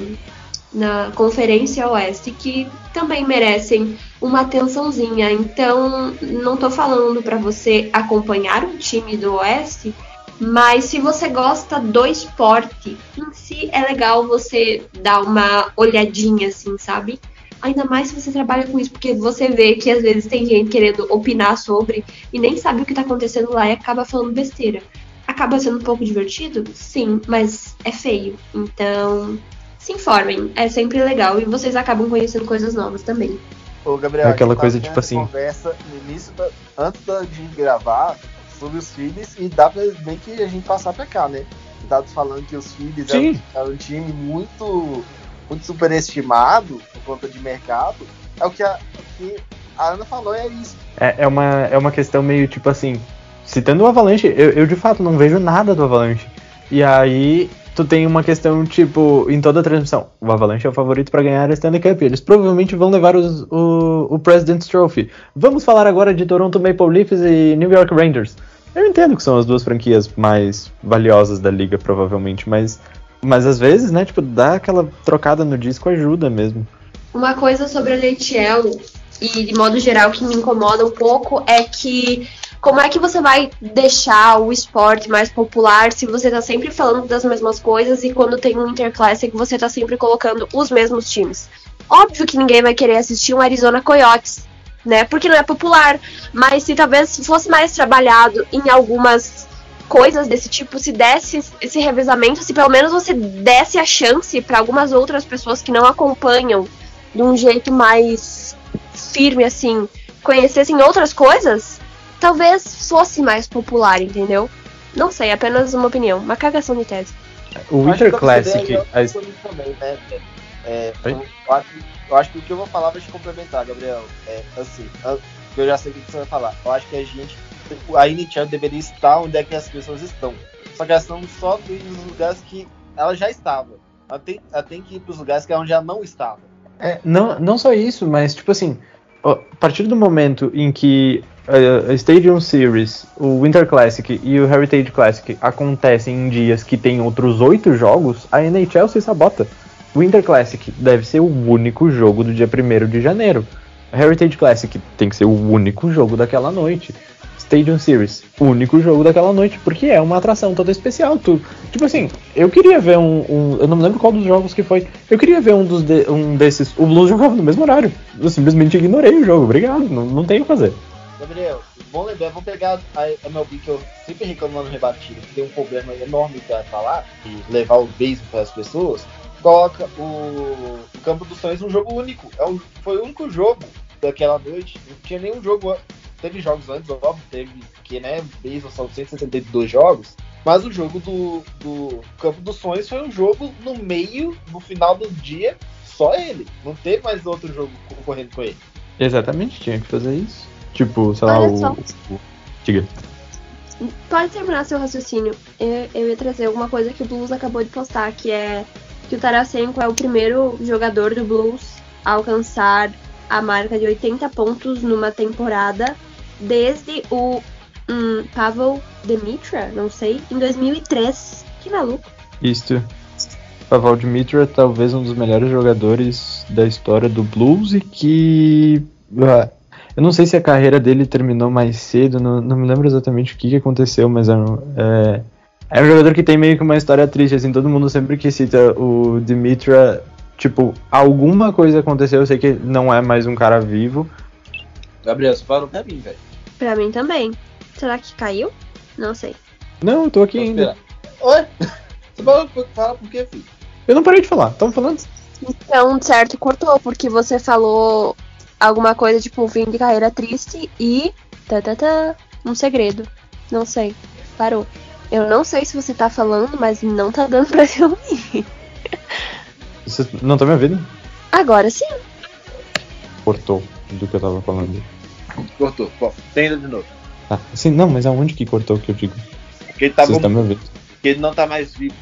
na Conferência Oeste, que também merecem uma atençãozinha. Então, não tô falando para você acompanhar um time do Oeste, mas se você gosta do esporte em si, é legal você dar uma olhadinha, assim, sabe? Ainda mais se você trabalha com isso, porque você vê que às vezes tem gente querendo opinar sobre e nem sabe o que tá acontecendo lá e acaba falando besteira. Acaba sendo um pouco divertido? Sim, mas é feio. Então, se informem, é sempre legal e vocês acabam conhecendo coisas novas também. Ô, Gabriel, é aquela tá coisa tipo assim... conversa no início, da, antes de gravar, sobre os Phillies e dá pra bem que a gente passar pra cá, né? Tá falando que os Phillies é um, é um time muito... muito superestimado por conta de mercado, é o que a, que a Ana falou, é isso. É, é, uma, é uma questão meio tipo assim, citando o Avalanche, eu, eu de fato não vejo nada do Avalanche. E aí, tu tem uma questão tipo, em toda a transmissão, o Avalanche é o favorito para ganhar a Stanley Cup, eles provavelmente vão levar os, o, o President's Trophy. Vamos falar agora de Toronto Maple Leafs e New York Rangers. Eu entendo que são as duas franquias mais valiosas da liga, provavelmente, mas... Mas às vezes, né, tipo, dar aquela trocada no disco ajuda mesmo. Uma coisa sobre a N H L, e de modo geral que me incomoda um pouco, é que como é que você vai deixar o esporte mais popular se você tá sempre falando das mesmas coisas e quando tem um Winter Classic você tá sempre colocando os mesmos times. Óbvio que ninguém vai querer assistir um Arizona Coyotes, né, porque não é popular, mas se talvez fosse mais trabalhado em algumas... coisas desse tipo, se desse esse revezamento, se pelo menos você desse a chance para algumas outras pessoas que não acompanham de um jeito mais firme, assim, conhecessem outras coisas, talvez fosse mais popular, entendeu? Não sei, apenas uma opinião, uma cagação de tese. O Winter Classic... Eu acho que o que eu vou falar vai te complementar, Gabriel. É, assim, eu já sei o que você vai falar. Eu acho que a gente... a N H L deveria estar onde é que as pessoas estão. Só que elas estão só nos lugares que ela já estava. Ela tem, ela tem que ir para os lugares que ela já não estava. É, não, não só isso, mas tipo assim, a partir do momento em que a Stadium Series, o Winter Classic e o Heritage Classic acontecem em dias que tem outros oito jogos, a N H L se sabota. O Winter Classic deve ser o único jogo do dia primeiro de janeiro. A Heritage Classic tem que ser o único jogo daquela noite. Stadium Series, o único jogo daquela noite, porque é uma atração toda especial. Tu, tipo assim, eu queria ver um, um... eu não me lembro qual dos jogos que foi. Eu queria ver um, dos de, um desses... O Blues jogava no mesmo horário. Eu simplesmente ignorei o jogo, obrigado, não, não tem o que fazer. Gabriel, bom lembrar, vamos pegar a M L B, que eu sempre reclamo no rebatida, que tem um problema enorme pra falar, e levar o beisebol para as pessoas. Coloca o, o Campo dos Sonhos um jogo único. É um, foi o único jogo daquela noite, não tinha nenhum jogo... Teve jogos antes, óbvio, teve que, né, beisebol são cento e setenta e dois jogos, mas o jogo do, do Campo dos Sonhos foi um jogo no meio, no final do dia, só ele. Não teve mais outro jogo concorrendo com ele. Exatamente, tinha que fazer isso. Tipo, sei lá, o, o... Diga. Pode terminar seu raciocínio. Eu, eu ia trazer alguma coisa que o Blues acabou de postar, que é que o Tarasenko é o primeiro jogador do Blues a alcançar... a marca de oitenta pontos numa temporada desde o hum, Pavel Dimitra, não sei, em dois mil e três. Que maluco. Isto. Pavel Dimitra é talvez um dos melhores jogadores da história do Blues e que... Uh, eu não sei se a carreira dele terminou mais cedo, não, não me lembro exatamente o que, que aconteceu, mas é, é, é um jogador que tem meio que uma história triste, assim, todo mundo sempre que cita o Dimitra, tipo, alguma coisa aconteceu, eu sei que não é mais um cara vivo. Gabriel, você parou pra mim, velho. Pra mim também. Será que caiu? Não sei. Não, eu tô aqui ainda. Oi? Você parou pra falar por quê, filho? Eu não parei de falar, tamo falando. Então, certo, cortou, porque você falou... alguma coisa tipo fim de carreira triste e tá, tá, tá, um segredo, não sei, parou. Eu não sei se você tá falando, mas não tá dando pra te ouvir. Você não tá me ouvindo? Agora sim. Cortou do que eu tava falando. Cortou, bom, tenta de novo. Ah, sim, não, mas aonde que cortou que eu digo? Porque ele tá bom, tá me ouvindo. Porque ele não tá mais vivo.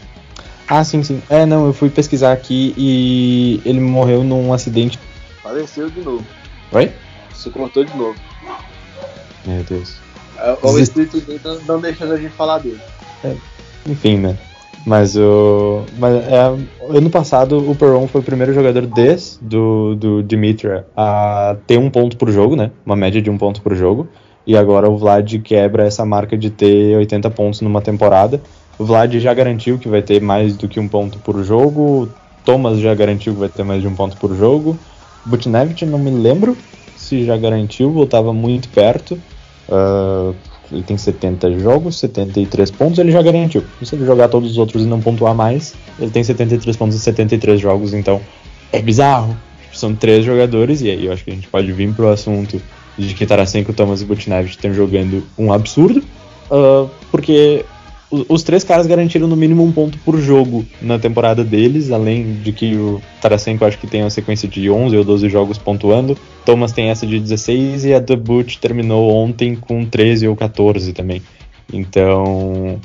Ah, sim, sim. É, não, eu fui pesquisar aqui e ele morreu num acidente. Faleceu de novo. Oi? Você cortou de novo. Meu Deus. O espírito dele não deixando a gente falar dele. É, enfim, né? Mas o. Mas, é, ano passado o Perron foi o primeiro jogador desse, do, do Dimitra a ter um ponto por jogo, né? Uma média de um ponto por jogo. E agora o Vlad quebra essa marca de ter oitenta pontos numa temporada. O Vlad já garantiu que vai ter mais do que um ponto por jogo. O Thomas já garantiu que vai ter mais de um ponto por jogo. Buchnevich, não me lembro se já garantiu, eu tava muito perto. Uh, ele tem setenta jogos, setenta e três pontos, ele já garantiu. Se ele jogar todos os outros e não pontuar mais, ele tem setenta e três pontos e setenta e três jogos, então é bizarro. São três jogadores, e aí eu acho que a gente pode vir pro assunto de que Tarasenko, Thomas e Buchnevich estão jogando um absurdo, uh, porque os, os três caras garantiram no mínimo um ponto por jogo na temporada deles, além de que o Tarasenko acho que tem uma sequência de onze ou doze jogos pontuando, Thomas tem essa de dezesseis e a do Butch terminou ontem com treze ou catorze também. Então,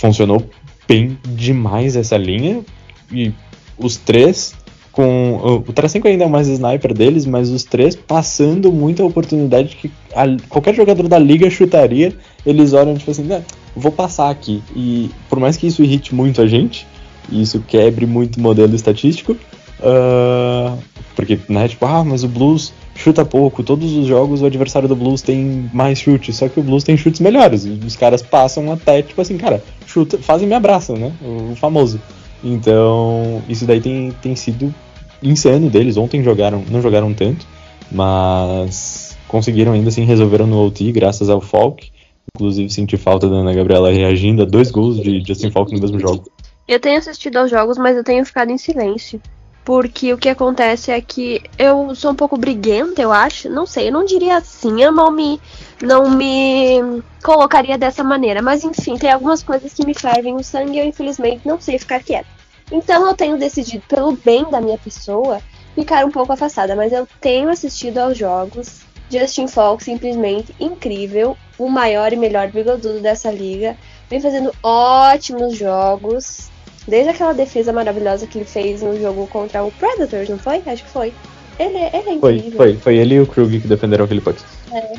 funcionou bem demais essa linha, e os três, com o Tarasenko ainda é o mais sniper deles, mas os três passando muita oportunidade que a, qualquer jogador da liga chutaria, eles olham tipo assim, né? Vou passar aqui, e por mais que isso irrite muito a gente, e isso quebre muito o modelo estatístico, uh, porque, né, tipo, ah, mas o Blues chuta pouco, todos os jogos o adversário do Blues tem mais chutes, só que o Blues tem chutes melhores, os caras passam até, tipo assim, cara, chuta, fazem me abraçam, né, o famoso. Então, isso daí tem, tem sido insano deles, ontem jogaram, não jogaram tanto, mas conseguiram ainda assim, resolveram no O T, graças ao Faulk. Inclusive, senti falta da Ana Gabriela reagindo a dois gols de Justin Falk no mesmo jogo. Eu tenho assistido aos jogos, mas eu tenho ficado em silêncio. Porque o que acontece é que eu sou um pouco briguenta, eu acho. Não sei, eu não diria assim, eu não me, não me colocaria dessa maneira. Mas enfim, tem algumas coisas que me fervem o sangue e eu infelizmente não sei ficar quieta. Então eu tenho decidido, pelo bem da minha pessoa, ficar um pouco afastada. Mas eu tenho assistido aos jogos. Justin Falk, simplesmente incrível, o maior e melhor bigodudo dessa liga, vem fazendo ótimos jogos, desde aquela defesa maravilhosa que ele fez no jogo contra o Predators, não foi? Acho que foi. Ele, ele é incrível. Foi, foi, foi ele e o Krug que defenderam aquele puck. É.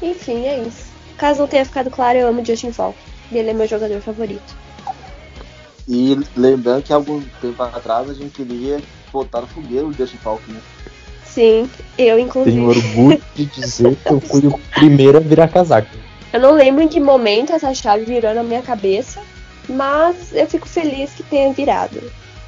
Enfim, é isso. Caso não tenha ficado claro, eu amo Justin Falk, e ele é meu jogador favorito. E lembrando que há algum tempo atrás a gente queria botar no fogueiro o Justin Falk, né? Sim, eu inclusive. Tenho orgulho de dizer que eu fui o primeiro a virar casaca. Eu não lembro em que momento essa chave virou na minha cabeça, mas eu fico feliz que tenha virado.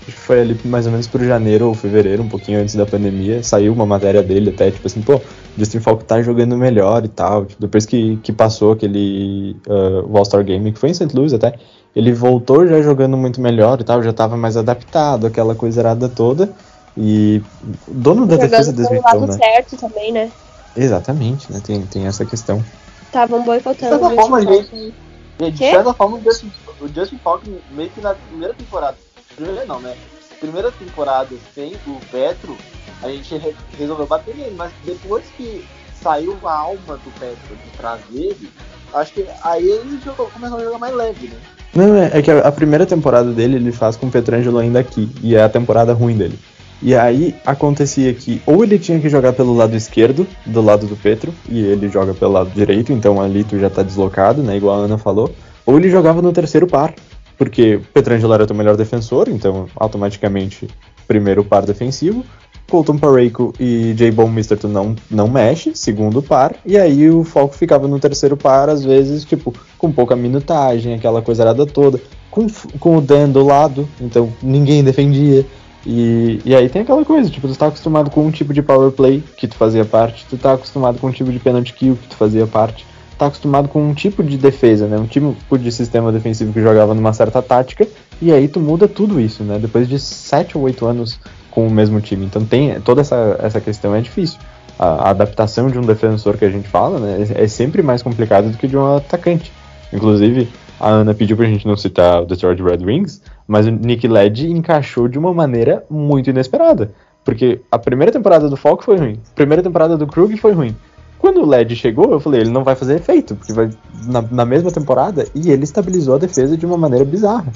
Foi ali mais ou menos por janeiro ou fevereiro, um pouquinho antes da pandemia, saiu uma matéria dele até, tipo assim, pô, Justin Falk tá jogando melhor e tal. Depois que, que passou aquele uh, All-Star Game, que foi em Saint Louis até, ele voltou já jogando muito melhor e tal, já tava mais adaptado, aquela coisa errada toda. E o dono da defesa desmentiu, né? Jogando pelo lado certo também, né? Exatamente, né? Tem, tem essa questão. Estavam boicotando. De certa forma, gente, de certa forma, o Justin, o Justin Falk meio que na primeira temporada, primeira não, né? Primeira temporada sem o Petro, a gente re- resolveu bater nele, mas depois que saiu a alma do Petro de trás dele, acho que aí ele jogou, começou a jogar mais leve, né? Não, é, é que a, a primeira temporada dele ele faz com o Petrangelo ainda aqui, e é a temporada ruim dele. E aí acontecia que ou ele tinha que jogar pelo lado esquerdo, do lado do Petro, e ele joga pelo lado direito, então ali tu já tá deslocado, né, igual a Ana falou, ou ele jogava no terceiro par, porque o Petrangelo era o teu melhor defensor, então automaticamente primeiro par defensivo, Colton Parayko e J-Bone Misterton não, não mexe, segundo par, e aí o Faulk ficava no terceiro par, às vezes, tipo, com pouca minutagem, aquela coisarada toda, com, com o Dan do lado, então ninguém defendia. E, e aí tem aquela coisa, tipo, tu tá acostumado com um tipo de power play que tu fazia parte, tu tá acostumado com um tipo de penalty kill que tu fazia parte, tá acostumado com um tipo de defesa, né, um tipo de sistema defensivo que jogava numa certa tática, e aí tu muda tudo isso, né, depois de sete ou oito anos com o mesmo time. Então tem toda essa, essa questão, é difícil. A, a adaptação de um defensor que a gente fala, né, é sempre mais complicado do que de um atacante. Inclusive, a Ana pediu pra gente não citar o Detroit Red Wings, mas o Nick Led encaixou de uma maneira muito inesperada, porque a primeira temporada do Faulk foi ruim, a primeira temporada do Krug foi ruim. Quando o Led chegou, eu falei, ele não vai fazer efeito, porque vai na, na mesma temporada, e ele estabilizou a defesa de uma maneira bizarra.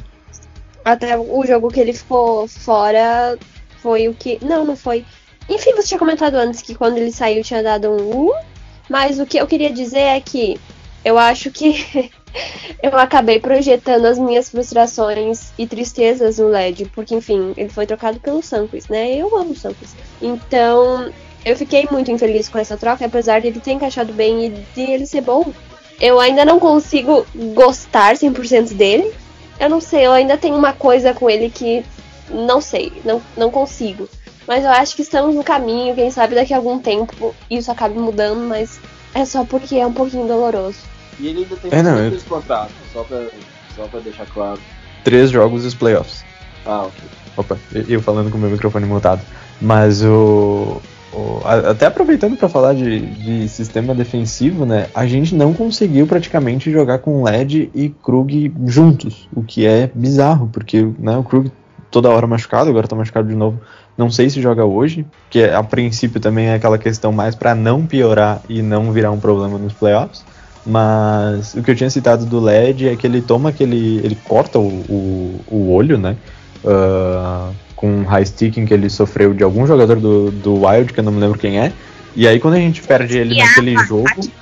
Até o jogo que ele ficou fora foi o que... Não, não foi... Enfim, você tinha comentado antes que quando ele saiu tinha dado um U, mas o que eu queria dizer é que eu acho que... eu acabei projetando as minhas frustrações e tristezas no Led, porque, enfim, ele foi trocado pelo Sanford, né? Eu amo o Sanford. Então, eu fiquei muito infeliz com essa troca, apesar de ele ter encaixado bem e de ele ser bom. Eu ainda não consigo gostar cem por cento dele. Eu não sei, eu ainda tenho uma coisa com ele que... Não sei, não, não consigo. Mas eu acho que estamos no caminho, quem sabe daqui a algum tempo isso acabe mudando, mas é só porque é um pouquinho doloroso. E ele ainda tem é, não, três eu... contratos, só pra, só pra deixar claro. Três jogos e os playoffs. Ah, ok. Opa, eu falando com o meu microfone mutado. Mas o... o até aproveitando pra falar de, de sistema defensivo, né? A gente não conseguiu praticamente jogar com Led e Krug juntos, o que é bizarro, porque, né, o Krug toda hora machucado, agora tá machucado de novo. Não sei se joga hoje, que a princípio também é aquela questão mais pra não piorar e não virar um problema nos playoffs. Mas o que eu tinha citado do Led é que ele toma aquele... ele corta o, o, o olho, né? Uh, com um high sticking que ele sofreu de algum jogador do, do Wild, que eu não me lembro quem é. E aí quando a gente perde ele Fiala, naquele jogo... Aqui,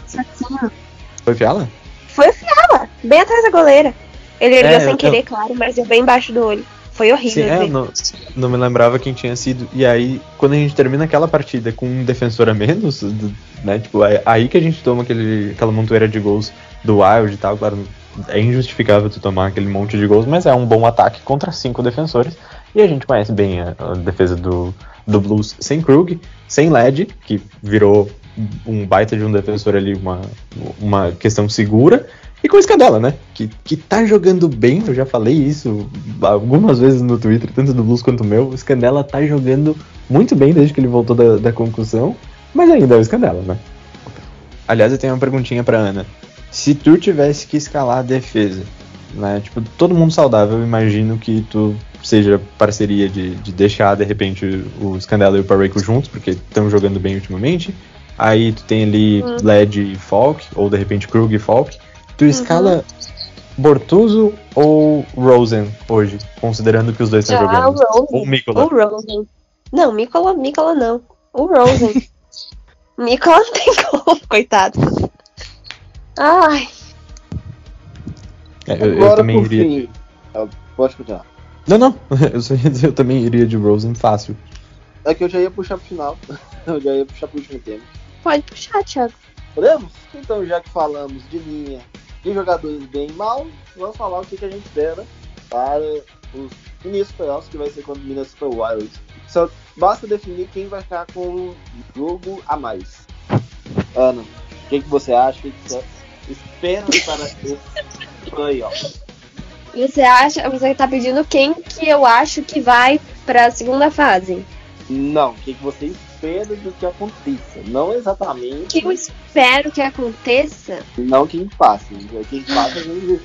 foi o Fiala? Foi o Fiala, bem atrás da goleira. Ele ergueu é, sem eu, querer, eu... claro, mas deu bem embaixo do olho. Foi horrível. Sim, é, não, não me lembrava quem tinha sido. E aí, quando a gente termina aquela partida com um defensor a menos, né, tipo, é aí que a gente toma aquele, aquela montoeira de gols do Wild e tal. Claro, é injustificável tu tomar aquele monte de gols, mas é um bom ataque contra cinco defensores. E a gente conhece bem a, a defesa do, do Blues sem Krug, sem Led, que virou um baita de um defensor ali, uma, uma questão segura. E com o Scandella, né? Que, que tá jogando bem, eu já falei isso algumas vezes no Twitter, tanto do Blues quanto o meu. O Scandella tá jogando muito bem desde que ele voltou da, da concussão, mas ainda é o Scandella, né? Aliás, eu tenho uma perguntinha pra Ana. Se tu tivesse que escalar a defesa, né? Tipo, todo mundo saudável, eu imagino que tu seja parceria de, de deixar, de repente, o Scandella e o Parayko juntos, porque estão jogando bem ultimamente. Aí tu tem ali uhum. Led e Faulk, ou de repente Krug e Faulk. Tu escala uhum. Bortuzzo ou Rosen hoje, considerando que os dois estão ah, jogando? Rosen. Ou Mikkola? Ou Rosen. Não, Mikkola, Mikkola não. O Rosen. Mikkola não tem como, coitado. Ai. É, eu, Agora, eu também iria... Fim, pode continuar. Não, não. Eu só ia dizer, eu também iria de Rosen fácil. É que eu já ia puxar pro final. Eu já ia puxar pro último tempo. Pode puxar, Thiago. Podemos? Então, já que falamos de linha... de jogadores bem e mal, vamos falar o que, que a gente espera para os inícios playoffs, que vai ser contra o Minnesota Wild. Só basta definir quem vai ficar com um jogo a mais. Ana, o que, que você acha? O que, que você espera para esse playoff? Você acha, você está pedindo quem que eu acho que vai para a segunda fase? Não, o que, que você espera do que aconteça? Não exatamente. O que eu espero que aconteça? Não que passe. Que passe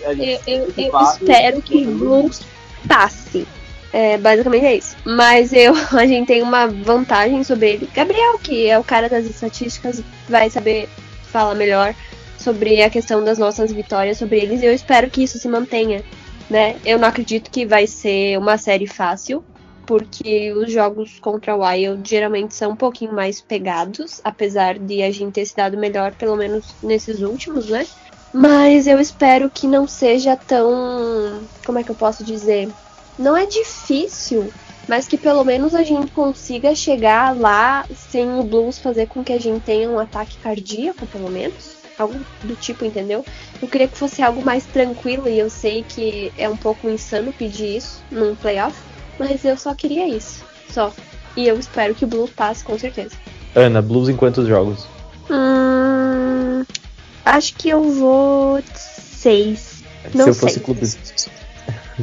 a gente, eu eu, eu passe, espero que o Blues passe. É, basicamente é isso. Mas eu, a gente tem uma vantagem sobre ele. Gabriel, que é o cara das estatísticas, vai saber falar melhor sobre a questão das nossas vitórias sobre eles. E eu espero que isso se mantenha, né? Eu não acredito que vai ser uma série fácil. porque os jogos contra o Wild geralmente são um pouquinho mais pegados, apesar de a gente ter se dado melhor, pelo menos nesses últimos, né? Mas eu espero que não seja tão... Como é que eu posso dizer? Não é difícil, mas que pelo menos a gente consiga chegar lá sem o Blues fazer com que a gente tenha um ataque cardíaco, pelo menos. Algo do tipo, entendeu? Eu queria que fosse algo mais tranquilo, e eu sei que é um pouco insano pedir isso num playoff, mas eu só queria isso, só. E eu espero que o Blues passe, com certeza. Ana, Blues em quantos jogos? Hum... Acho que eu vou... Seis. Não sei. Se eu fosse clube...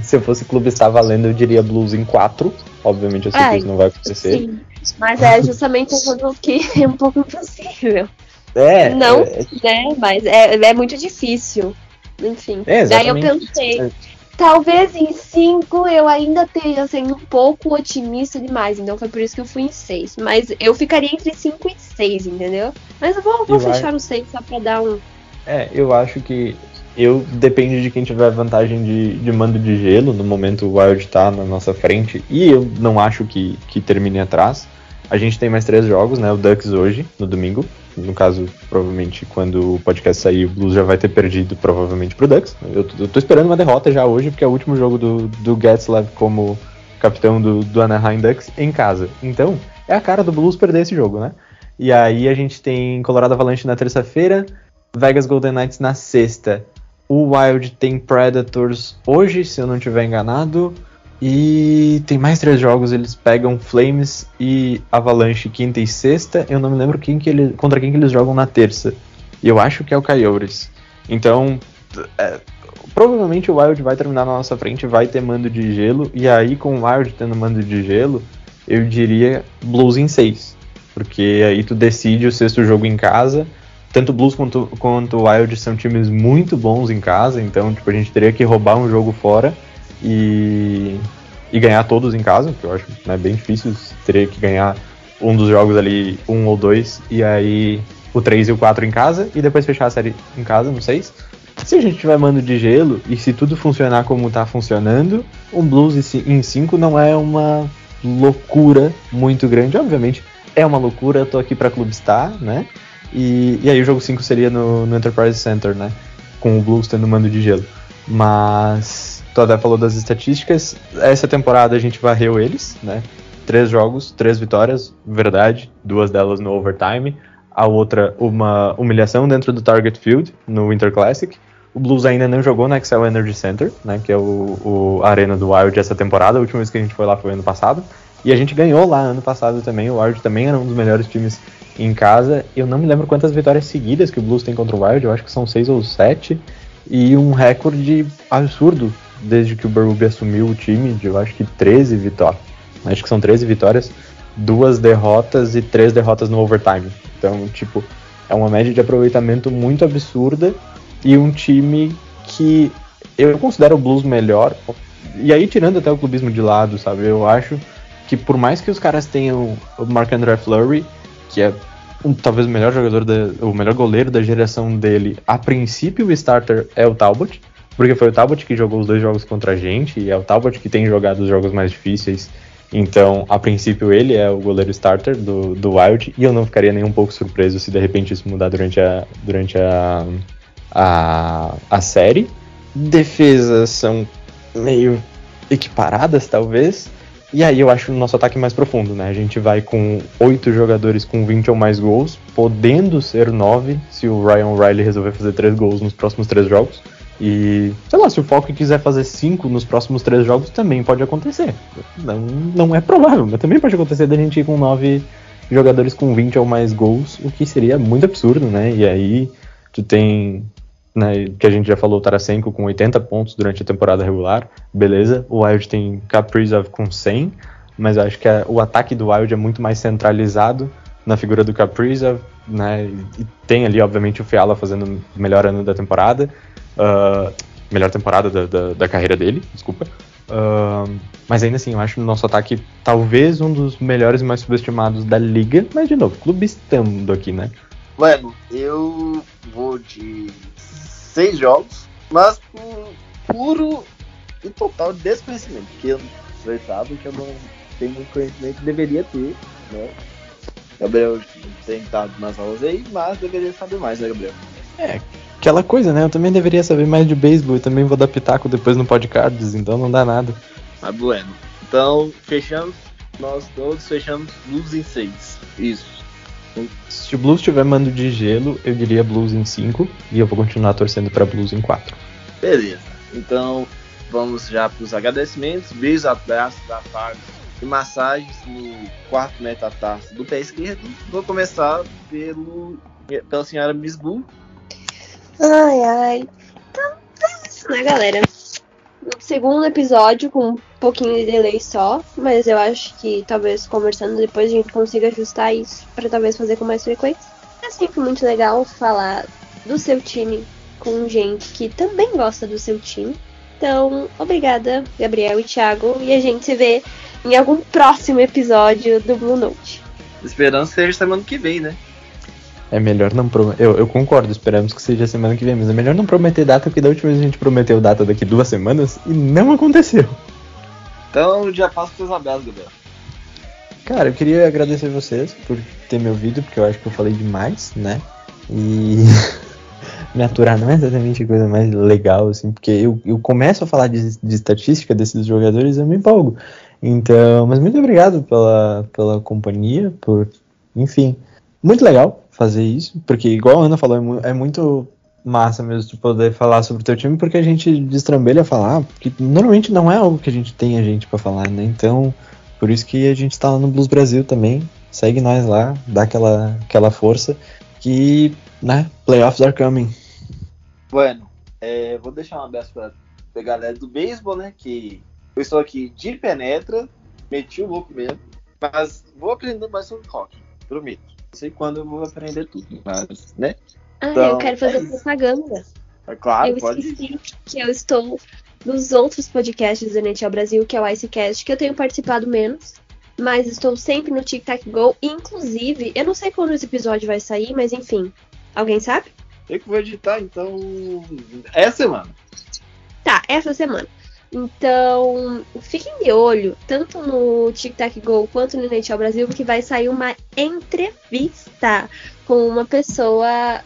Se eu fosse clube estar valendo, eu diria Blues em quatro. Obviamente eu sei Ai, que isso não vai acontecer. Sim. Mas é justamente o que é um pouco impossível. É, não, é, né? Mas é, é muito difícil. Enfim. É, daí eu pensei, é. talvez em cinco eu ainda tenha sendo um pouco otimista demais. Então foi por isso que eu fui em seis. Mas eu ficaria entre cinco e seis, entendeu? Mas eu vou, vou fechar o seis só pra dar um. É, eu acho que eu depende de quem tiver vantagem de, de mando de gelo. No momento o Wild tá na nossa frente. E eu não acho que, que termine atrás. A gente tem mais três jogos, né? O Ducks hoje, no domingo. No caso, provavelmente, quando o podcast sair, o Blues já vai ter perdido, provavelmente, pro Ducks. Eu, eu tô esperando uma derrota já hoje, porque é o último jogo do, do Getzlav como capitão do, do Anaheim Ducks em casa. Então, é a cara do Blues perder esse jogo, né? E aí a gente tem Colorado Avalanche na terça-feira, Vegas Golden Knights na sexta. O Wild tem Predators hoje, se eu não estiver enganado. E tem mais três jogos, eles pegam Flames e Avalanche quinta e sexta. Eu não me lembro quem que ele, contra quem que eles jogam na terça. E eu acho que é o Coyotes. Então, é, provavelmente o Wild vai terminar na nossa frente, vai ter mando de gelo. E aí, com o Wild tendo mando de gelo, eu diria Blues em seis. Porque aí tu decide o sexto jogo em casa. Tanto o Blues quanto, quanto o Wild são times muito bons em casa. Então, tipo, a gente teria que roubar um jogo fora. E, e ganhar todos em casa, que eu acho, né, bem difícil. Teria que ganhar um dos jogos ali, um ou dois, e aí o três e o quatro em casa, e depois fechar a série em casa, não sei. Se a gente tiver mando de gelo, e se tudo funcionar como tá funcionando, um Blues em cinco não é uma loucura muito grande. Obviamente é uma loucura, eu tô aqui pra clubestar, né? E, e aí o jogo cinco seria no, no Enterprise Center, né? Com o Blues tendo mando de gelo. Mas... Tu até falou das estatísticas, essa temporada a gente varreu eles, né? Três jogos, três vitórias, verdade, duas delas no overtime, a outra uma humilhação dentro do Target Field, no Winter Classic. O Blues ainda não jogou na Xcel Energy Center, né, que é o, o arena do Wild essa temporada, a última vez que a gente foi lá foi ano passado, e a gente ganhou lá ano passado também, o Wild também era um dos melhores times em casa. Eu não me lembro quantas vitórias seguidas que o Blues tem contra o Wild, eu acho que são seis ou sete, e um recorde absurdo, desde que o Berube assumiu o time, de eu acho que treze vitórias. Acho que são treze vitórias, duas derrotas e três derrotas no overtime. Então, tipo, é uma média de aproveitamento muito absurda e um time que eu considero o Blues melhor. E aí, tirando até o clubismo de lado, sabe? Eu acho que por mais que os caras tenham o Marc-André Fleury, que é um, talvez o melhor jogador, da, o melhor goleiro da geração dele, a princípio o starter é o Talbot, porque foi o Talbot que jogou os dois jogos contra a gente, e é o Talbot que tem jogado os jogos mais difíceis. Então, a princípio, ele é o goleiro starter do, do Wild, e eu não ficaria nem um pouco surpreso se de repente isso mudar durante a, durante a, a, a série. Defesas são meio equiparadas, talvez, e aí eu acho o nosso ataque mais profundo, né? A gente vai com oito jogadores com vinte ou mais gols, podendo ser nove se o Ryan O'Reilly resolver fazer três gols nos próximos três jogos. E, sei lá, se o Faulk quiser fazer cinco nos próximos três jogos, também pode acontecer. Não, não é provável, mas também pode acontecer da gente ir com nove jogadores com vinte ou mais gols, o que seria muito absurdo, né? E aí, tu tem, né, que a gente já falou, o Tarasenko com oitenta pontos durante a temporada regular, beleza. O Wild tem Kaprizov com cem, mas acho que a, o ataque do Wild é muito mais centralizado na figura do Kaprizov, né? E tem ali, obviamente, o Fiala fazendo o melhor ano da temporada. Uh, melhor temporada da, da, da carreira dele, desculpa. Uh, mas ainda assim, eu acho o nosso ataque talvez um dos melhores e mais subestimados da liga. Mas de novo, clubistando aqui, né? Mano, eu vou de seis jogos, mas por puro e total desconhecimento, porque eu não acertava, que eu não tem muito conhecimento, deveria ter, né? Gabriel tem estado nas aulas aí, mas deveria saber mais, né, Gabriel? É, aquela coisa, né? Eu também deveria saber mais de beisebol e também vou dar pitaco depois no podcast, então não dá nada. Mas bueno. Então, fechamos, nós todos fechamos Blues em seis. Isso. Se o Blues estiver mando de gelo, eu diria Blues em cinco e eu vou continuar torcendo para Blues em quatro. Beleza. Então, vamos já para os agradecimentos. Beijos, abraços, afago e massagens no quarto metatarso do pé esquerdo. Vou começar pelo, pela senhora Miss Bull. Ai, ai. Então, é isso, né, galera? Segundo episódio, com um pouquinho de delay só, mas eu acho que talvez conversando depois a gente consiga ajustar isso pra talvez fazer com mais frequência. É sempre muito legal falar do seu time com gente que também gosta do seu time. Então, obrigada, Gabriel e Thiago, e a gente se vê em algum próximo episódio do Blue Note. Esperamos que seja semana que vem, né? É melhor não prometer. Eu, eu concordo, esperamos que seja semana que vem, mas é melhor não prometer data, porque da última vez a gente prometeu data daqui duas semanas e não aconteceu. Então já passo para os abraços, Gabriel. Cara, eu queria agradecer vocês por ter me ouvido, porque eu acho que eu falei demais, né? E me aturar não é exatamente a coisa mais legal, assim, porque eu, eu começo a falar de, de estatística desses jogadores e eu me empolgo. Então, mas muito obrigado pela, pela companhia, por. Enfim, muito legal fazer isso, porque igual a Ana falou, é muito massa mesmo tu poder falar sobre o teu time, porque a gente destrambelha falar, porque normalmente não é algo que a gente tem a gente pra falar, né, então por isso que a gente tá lá no Blues Brasil também, segue nós lá, dá aquela, aquela força, que, né, playoffs are coming. Bueno, é, vou deixar um abraço pra, pra galera do beisebol, né, que eu estou aqui de penetra, meti o louco mesmo, mas vou aprendendo mais sobre rock, prometo. Não sei quando eu vou aprender tudo, mas, né? Ah, então, eu quero fazer propaganda. É claro, eu pode. Eu esqueci que eu estou nos outros podcasts do N H L Brasil, que é o IceCast, que eu tenho participado menos, mas estou sempre no Tic Tac Go. Inclusive, eu não sei quando esse episódio vai sair, mas enfim, alguém sabe? Eu que vou editar, então, essa semana. Tá, essa semana. Então, fiquem de olho, tanto no Tic Tac Go quanto no N H L Brasil, que vai sair uma entrevista com uma pessoa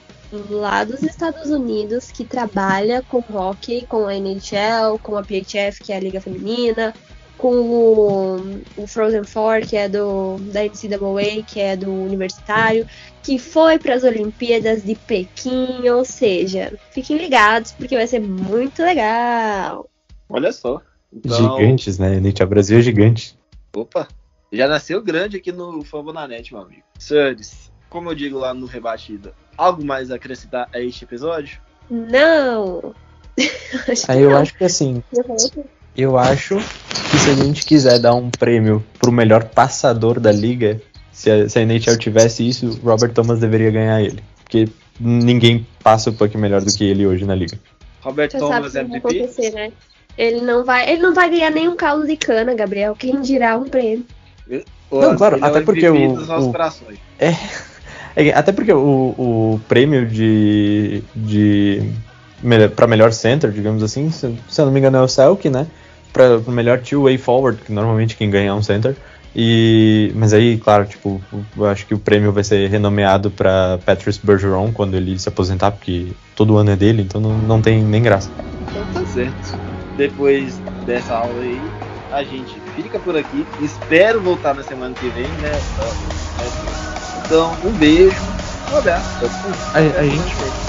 lá dos Estados Unidos que trabalha com hockey, com a N H L, com a P H F, que é a Liga Feminina, com o, o Frozen Four, que é do, da N C A A, que é do universitário, que foi para as Olimpíadas de Pequim, ou seja, fiquem ligados porque vai ser muito legal. Olha só. Então... Gigantes, né? N H L Brasil é gigante. Opa, já nasceu grande aqui no Famba na Net, meu amigo. Senhores, como eu digo lá no Rebatida, algo mais a acrescentar a este episódio? Não! acho Aí eu não. acho que assim, eu acho que se a gente quiser dar um prêmio pro melhor passador da liga, se a, se a N H L tivesse isso, o Robert Thomas deveria ganhar ele. Porque ninguém passa o puck melhor do que ele hoje na liga. Robert Você Thomas sabe que M V P? Vai né? Ele não vai, ele não vai ganhar nenhum caldo de cana, Gabriel. Quem dirá um prêmio? Não, claro, até porque o, o é, é, até porque o, o prêmio de, de para melhor center, digamos assim, se, se eu não me engano é o Selke, né? Para o melhor two-way forward, que normalmente quem ganha é um center. E mas aí, claro, tipo, eu acho que o prêmio vai ser renomeado para Patrice Bergeron quando ele se aposentar, porque todo ano é dele, então não, não tem nem graça. Então tá certo. Depois dessa aula aí, a gente fica por aqui. Espero voltar na semana que vem, né? Então, um beijo. Um abraço. A, a gente...